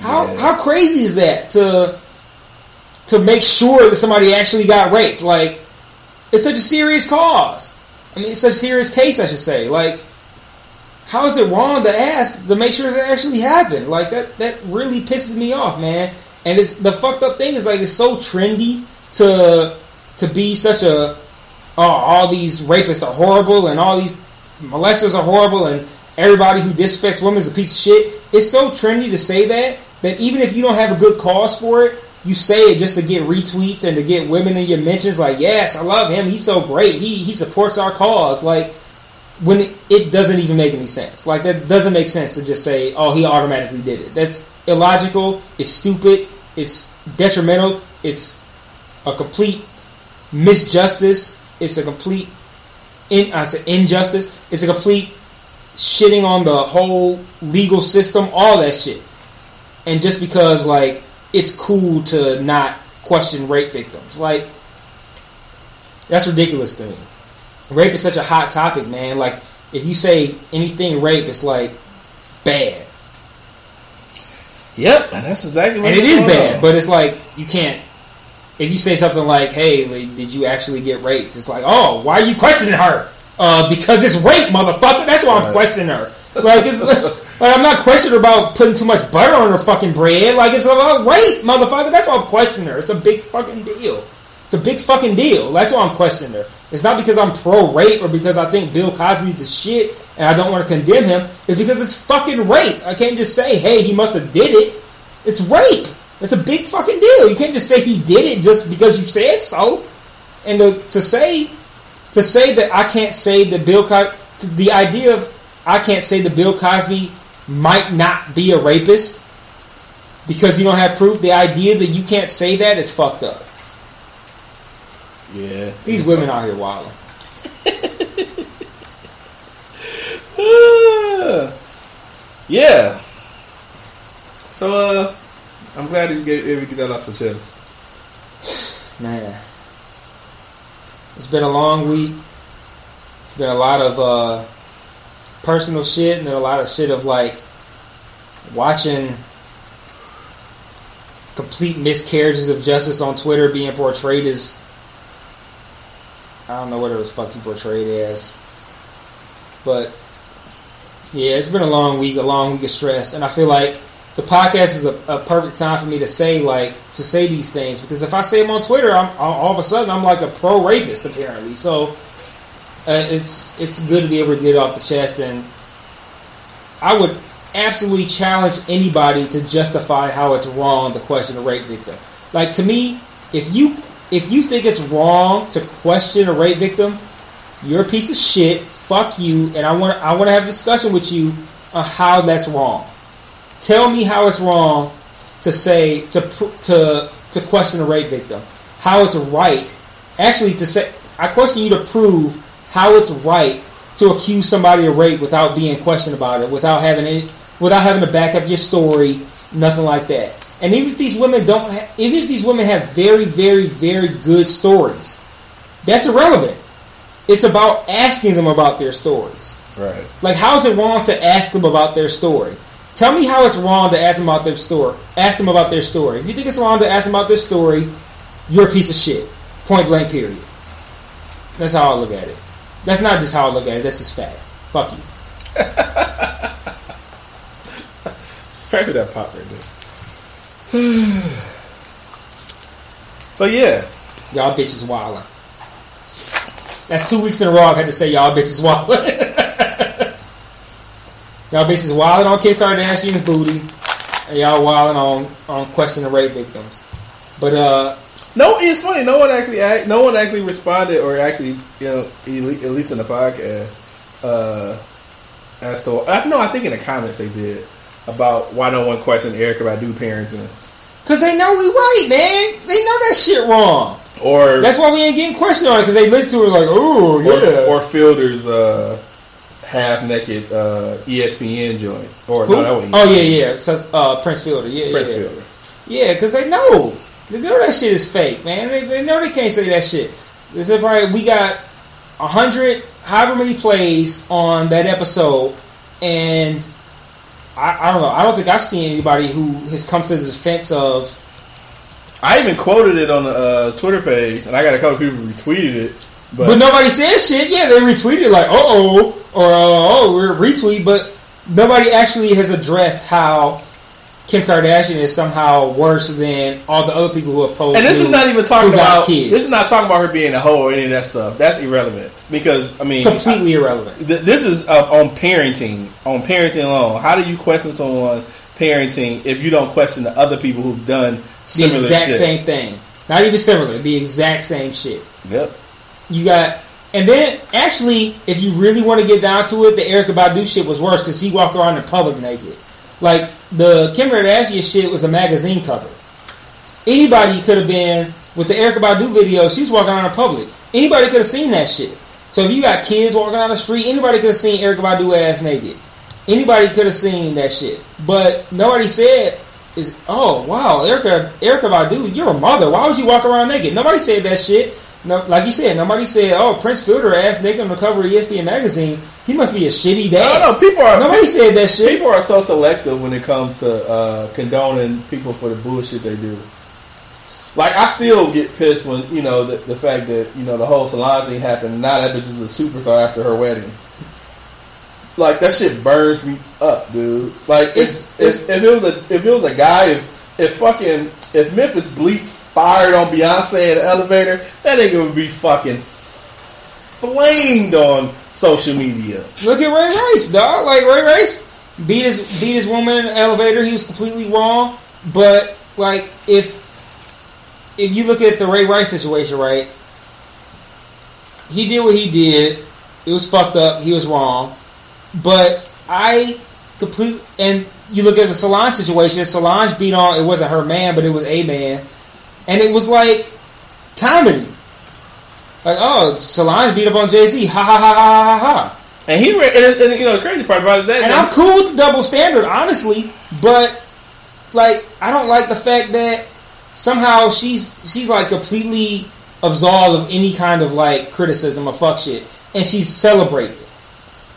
how crazy is that to make sure that somebody actually got raped? Like, it's such a serious cause. I mean, it's such a serious case, I should say. Like, how is it wrong to ask to make sure that actually happened? Like, that really pisses me off, man. And it's the fucked up thing is, like, it's so trendy to be such a, oh, all these rapists are horrible and all these molesters are horrible and everybody who disrespects women is a piece of shit. It's so trendy to say that even if you don't have a good cause for it, you say it just to get retweets and to get women in your mentions like, yes, I love him, he's so great, he supports our cause. Like, when it doesn't even make any sense. Like, that doesn't make sense to just say, oh, he automatically did it. That's illogical, it's stupid, it's detrimental, it's a complete misjustice, it's a complete injustice, it's a complete shitting on the whole legal system, all that shit. And just because, like, it's cool to not question rape victims. Like, that's ridiculous to me. Rape is such a hot topic, man. Like, if you say anything rape, it's like bad. Yep, that's exactly what it is. And it is bad, but it's like, you can't. If you say something like, hey, did you actually get raped? It's like, oh, why are you questioning her? Because it's rape, motherfucker. That's why I'm questioning her. Like, it's like, I'm not questioning her about putting too much butter on her fucking bread. Like, it's about rape, motherfucker. That's why I'm questioning her. It's a big fucking deal. It's a big fucking deal. That's why I'm questioning her. It's not because I'm pro-rape or because I think Bill Cosby's the shit and I don't want to condemn him. It's because it's fucking rape. I can't just say, hey, he must have did it. It's rape. It's a big fucking deal. You can't just say he did it just because you said so. And to say that I can't say that Bill Cosby... The idea of I can't say that Bill Cosby might not be a rapist because you don't have proof. The idea that you can't say that is fucked up. Yeah. These women out here wilding. Yeah. So, I'm glad you get that off your chest. Man. It's been a long week. It's been a lot of personal shit and then a lot of shit of like watching complete miscarriages of justice on Twitter being portrayed as, I don't know what it was fucking portrayed as. But yeah, it's been a long week of stress, and I feel like the podcast is a perfect time for me to say these things, because if I say them on Twitter, I'm all of a sudden I'm like a pro rapist apparently. So it's good to be able to get it off the chest, and I would absolutely challenge anybody to justify how it's wrong to question a rape victim. Like, to me, if you think it's wrong to question a rape victim, you're a piece of shit. Fuck you, and I want to have a discussion with you on how that's wrong. Tell me how it's wrong to say to question a rape victim. How it's right, actually, to say, I question you to prove how it's right to accuse somebody of rape without being questioned about it, without having to back up your story, nothing like that. And even if these women have very, very, very good stories, that's irrelevant. It's about asking them about their stories. Right. Like, how is it wrong to ask them about their story? Tell me how it's wrong to ask them about their story. Ask them about their story. If you think it's wrong to ask them about their story, you're a piece of shit. Point blank, period. That's how I look at it. That's not just how I look at it. That's just fact. Fuck you. Practice that pop right there. So yeah, y'all bitches wildin'. That's 2 weeks in a row I've had to say y'all bitches wildin'. Y'all bitches wildin' on Kim Kardashian's booty, and y'all wildin' on questioning rape victims. But no, it's funny. No one actually responded, or actually, you know, at least in the podcast, as to, no, I think in the comments they did, about why no one questioned Erykah Badu parenting. Because they know we right, man. They know that shit wrong. Or that's why we ain't getting questioned on it, because they listen to it like, ooh, yeah. Or Fielder's half-naked ESPN joint. Or who? No, that wasn't ESPN. Oh, yeah, yeah. So, Prince Fielder. Yeah, Prince Fielder. Yeah, because they know. They know that shit is fake, man. They know they can't say that shit. They said, probably, we got 100, however many plays on that episode, and I don't know. I don't think I've seen anybody who has come to the defense of... I even quoted it on the Twitter page, and I got a couple people who retweeted it. But nobody said shit. Yeah, they retweeted like, uh-oh, or oh, retweet, but nobody actually has addressed how Kim Kardashian is somehow worse than all the other people who have posted. And this is not even talking about kids. This is not talking about her being a hoe or any of that stuff. That's irrelevant because I mean, completely irrelevant. This is on parenting alone. How do you question someone parenting if you don't question the other people who've done similar shit? The exact same thing. Not even similar. The exact same shit. Yep. You got, and then actually, if you really want to get down to it, the Erykah Badu shit was worse because he walked around in public naked. Like, the Kim Kardashian shit was a magazine cover. Anybody could have been, with the Erykah Badu video, she's walking around in public. Anybody could have seen that shit. So if you got kids walking down the street, anybody could have seen Erykah Badu ass naked. Anybody could have seen that shit. But nobody said, oh, wow, Erykah Badu, you're a mother. Why would you walk around naked? Nobody said that shit. No, like you said, nobody said, oh, Prince Fielder ass naked on the cover of ESPN magazine. He must be a shitty dad. No, nobody said that shit. People are so selective when it comes to condoning people for the bullshit they do. Like, I still get pissed when, you know, the fact that, you know, the whole Solange thing happened. Now that bitch is a superstar after her wedding. Like, that shit burns me up, dude. Like, if it was a guy, if Memphis Bleak fired on Beyonce in the elevator, that nigga would be fucking flamed on social media. Look at Ray Rice, dog. Like, Ray Rice beat his woman in the elevator. He was completely wrong. But like, if you look at the Ray Rice situation, right? He did what he did. It was fucked up. He was wrong. But you look at the Solange situation. Solange beat on. It wasn't her man, but it was a man. And it was like comedy. Like, oh, Solange beat up on Jay-Z. Ha, ha, ha, ha, ha, ha. And he, and you know, the crazy part about that. And I'm cool with the double standard, honestly. But, like, I don't like the fact that somehow she's like, completely absolved of any kind of, like, criticism or fuck shit. And she's celebrated.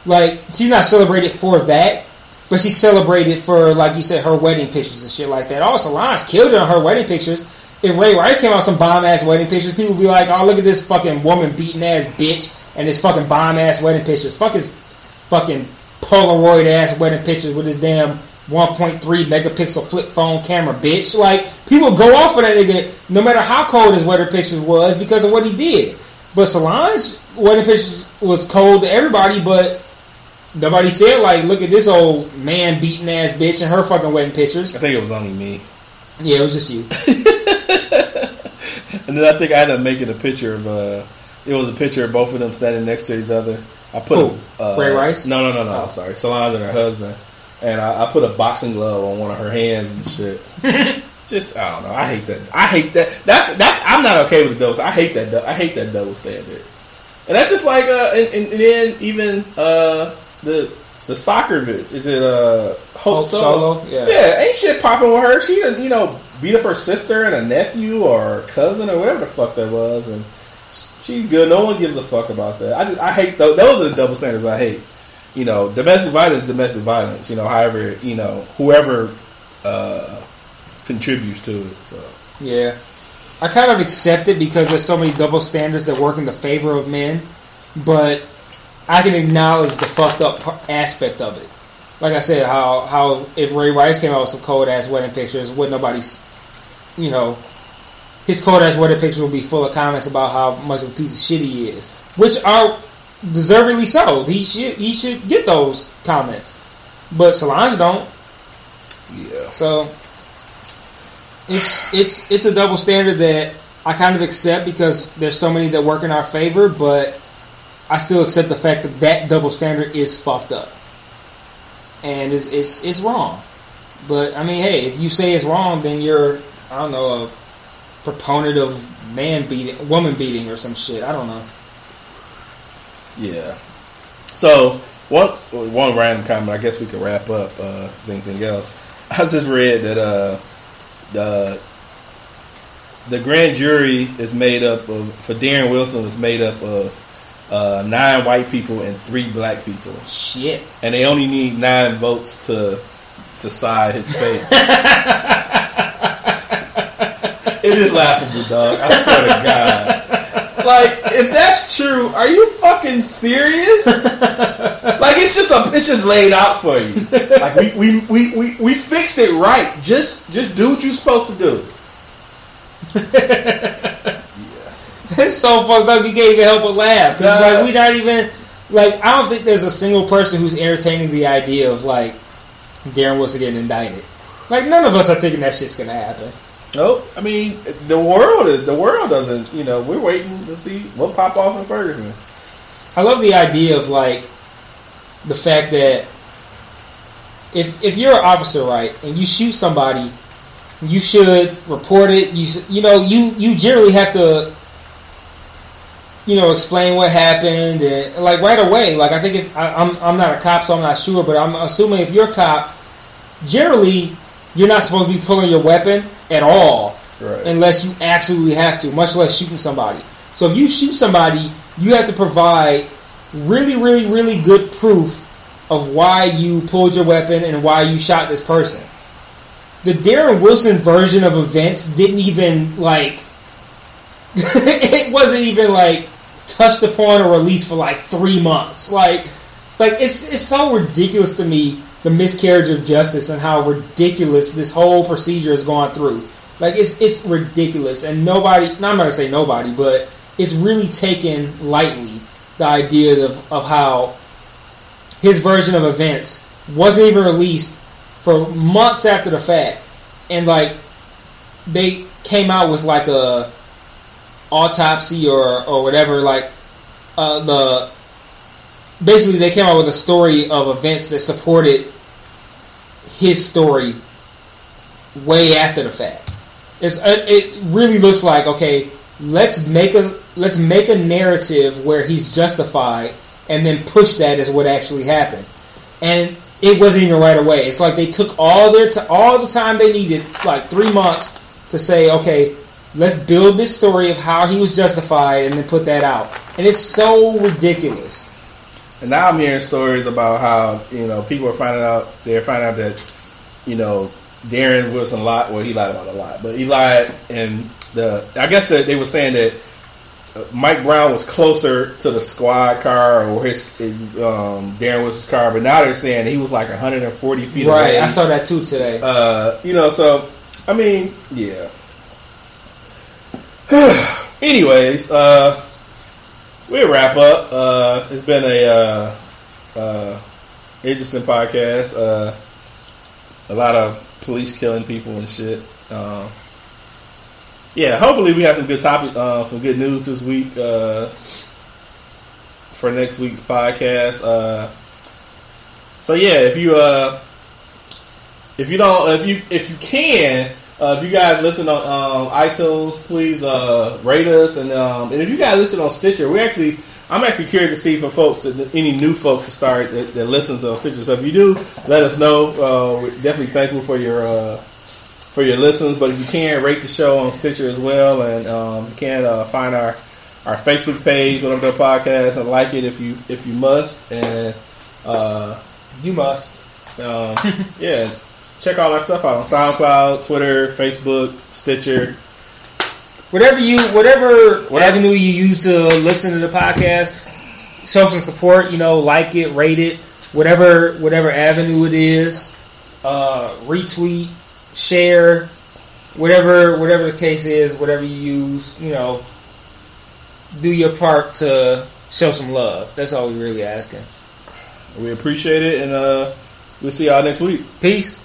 Like, she's not celebrated for that. But she's celebrated for, like you said, her wedding pictures and shit like that. Oh, Solange killed her on her wedding pictures. If Ray Rice came out with some bomb-ass wedding pictures, people would be like, oh, look at this fucking woman beating-ass bitch and this fucking bomb-ass wedding pictures. Fuck his fucking Polaroid-ass wedding pictures with his damn 1.3 megapixel flip phone camera, bitch. Like, people go off of that nigga no matter how cold his wedding pictures was because of what he did. But Solange's wedding pictures was cold to everybody, but nobody said, like, look at this old man beating-ass bitch and her fucking wedding pictures. I think it was only me. Yeah, it was just you. And then I think I ended up making a picture of it was a picture of both of them standing next to each other. I put Ray Rice? No. Oh. Sorry, Solange and her husband. And I put a boxing glove on one of her hands and shit. Just I don't know. I hate that. That's I'm not okay with the double. I hate that double standard. And that's just like and then even the soccer bitch. Is it Hope Solo? Yeah, ain't shit popping with her. She doesn't, you know, beat up her sister and a nephew or cousin or whatever the fuck that was, and she's good. No one gives a fuck about that. I hate those are the double standards I hate. You know, domestic violence is domestic violence. You know, however, you know, whoever contributes to it. So yeah, I kind of accept it because there's so many double standards that work in the favor of men, but I can acknowledge the fucked up aspect of it. Like I said, how if Ray Rice came out with some cold ass wedding pictures, would nobody's. You know, his cold-ass wedding pictures will be full of comments about how much of a piece of shit he is, which are deservedly so. He should get those comments, but Solange don't. Yeah. So it's a double standard that I kind of accept because there's so many that work in our favor, but I still accept the fact that that double standard is fucked up and it's wrong. But I mean, hey, if you say it's wrong, then you're I don't know, a proponent of woman beating or some shit. I don't know. Yeah. So, one random comment, I guess we could wrap up anything else. I just read that the grand jury is made up of, for Darren Wilson, is made up of 9 white people and 3 black people. Shit. And they only need 9 votes to side his favor. It is laughable, dog. I swear to God. Like, if that's true, are you fucking serious? Like, it's just laid out for you. Like, we fixed it right. Just do what you're supposed to do. It's so fucked up. You can't even help but laugh. Cause like, we not even like. I don't think there's a single person who's entertaining the idea of like Darren Wilson getting indicted. Like, none of us are thinking that shit's gonna happen. Nope. I mean, the world doesn't. You know, we're waiting to see what pop off in Ferguson. I love the idea of like the fact that if you're an officer, right, and you shoot somebody, you should report it. You generally have to, you know, explain what happened and like right away. Like, I think if I'm not a cop, so I'm not sure, but I'm assuming if you're a cop, generally you're not supposed to be pulling your weapon at all, right, unless you absolutely have to, much less shooting somebody. So if you shoot somebody, you have to provide really, really, really good proof of why you pulled your weapon and why you shot this person. The Darren Wilson version of events didn't even like it wasn't even like touched upon or released for like 3 months. Like it's so ridiculous to me, the miscarriage of justice and how ridiculous this whole procedure has gone through. Like it's ridiculous, and I'm not gonna say nobody, but it's really taken lightly the idea of how his version of events wasn't even released for months after the fact, and like they came out with like a autopsy or whatever, like basically they came out with a story of events that supported his story way after the fact. It really looks like, okay, let's make a narrative where he's justified and then push that as what actually happened. And it wasn't even right away. It's like they took all the time they needed, like 3 months, to say, okay, let's build this story of how he was justified and then put that out. And it's so ridiculous. And now I'm hearing stories about how, you know, people are finding out that, you know, Darren Wilson lied. Well, he lied about a lot, but he lied, and I guess that they were saying that Mike Brown was closer to the squad car or his Darren Wilson's car, but now they're saying he was like 140 feet away. Right, I saw that too today. You know, so I mean, yeah. Anyways, we'll wrap up. It's been a interesting podcast. A lot of police killing people and shit. Yeah, hopefully we have some good topics, some good news this week for next week's podcast. So yeah, if you guys listen on iTunes, please rate us, and if you guys listen on Stitcher, I'm actually curious to see for folks, any new folks to start that listens on Stitcher. So if you do, let us know. We're definitely thankful for your. For your listens, but if you can, rate the show on Stitcher as well, and you can find our Facebook page, What Up Their Podcast, and like it if you must, and you must. Yeah, check all our stuff out on SoundCloud, Twitter, Facebook, Stitcher, whatever avenue you use to listen to the podcast. Show some support, you know, like it, rate it, whatever avenue it is, retweet. Share, whatever the case is, whatever you use, you know, do your part to show some love. That's all we're really asking. We appreciate it, and we'll see y'all next week. Peace.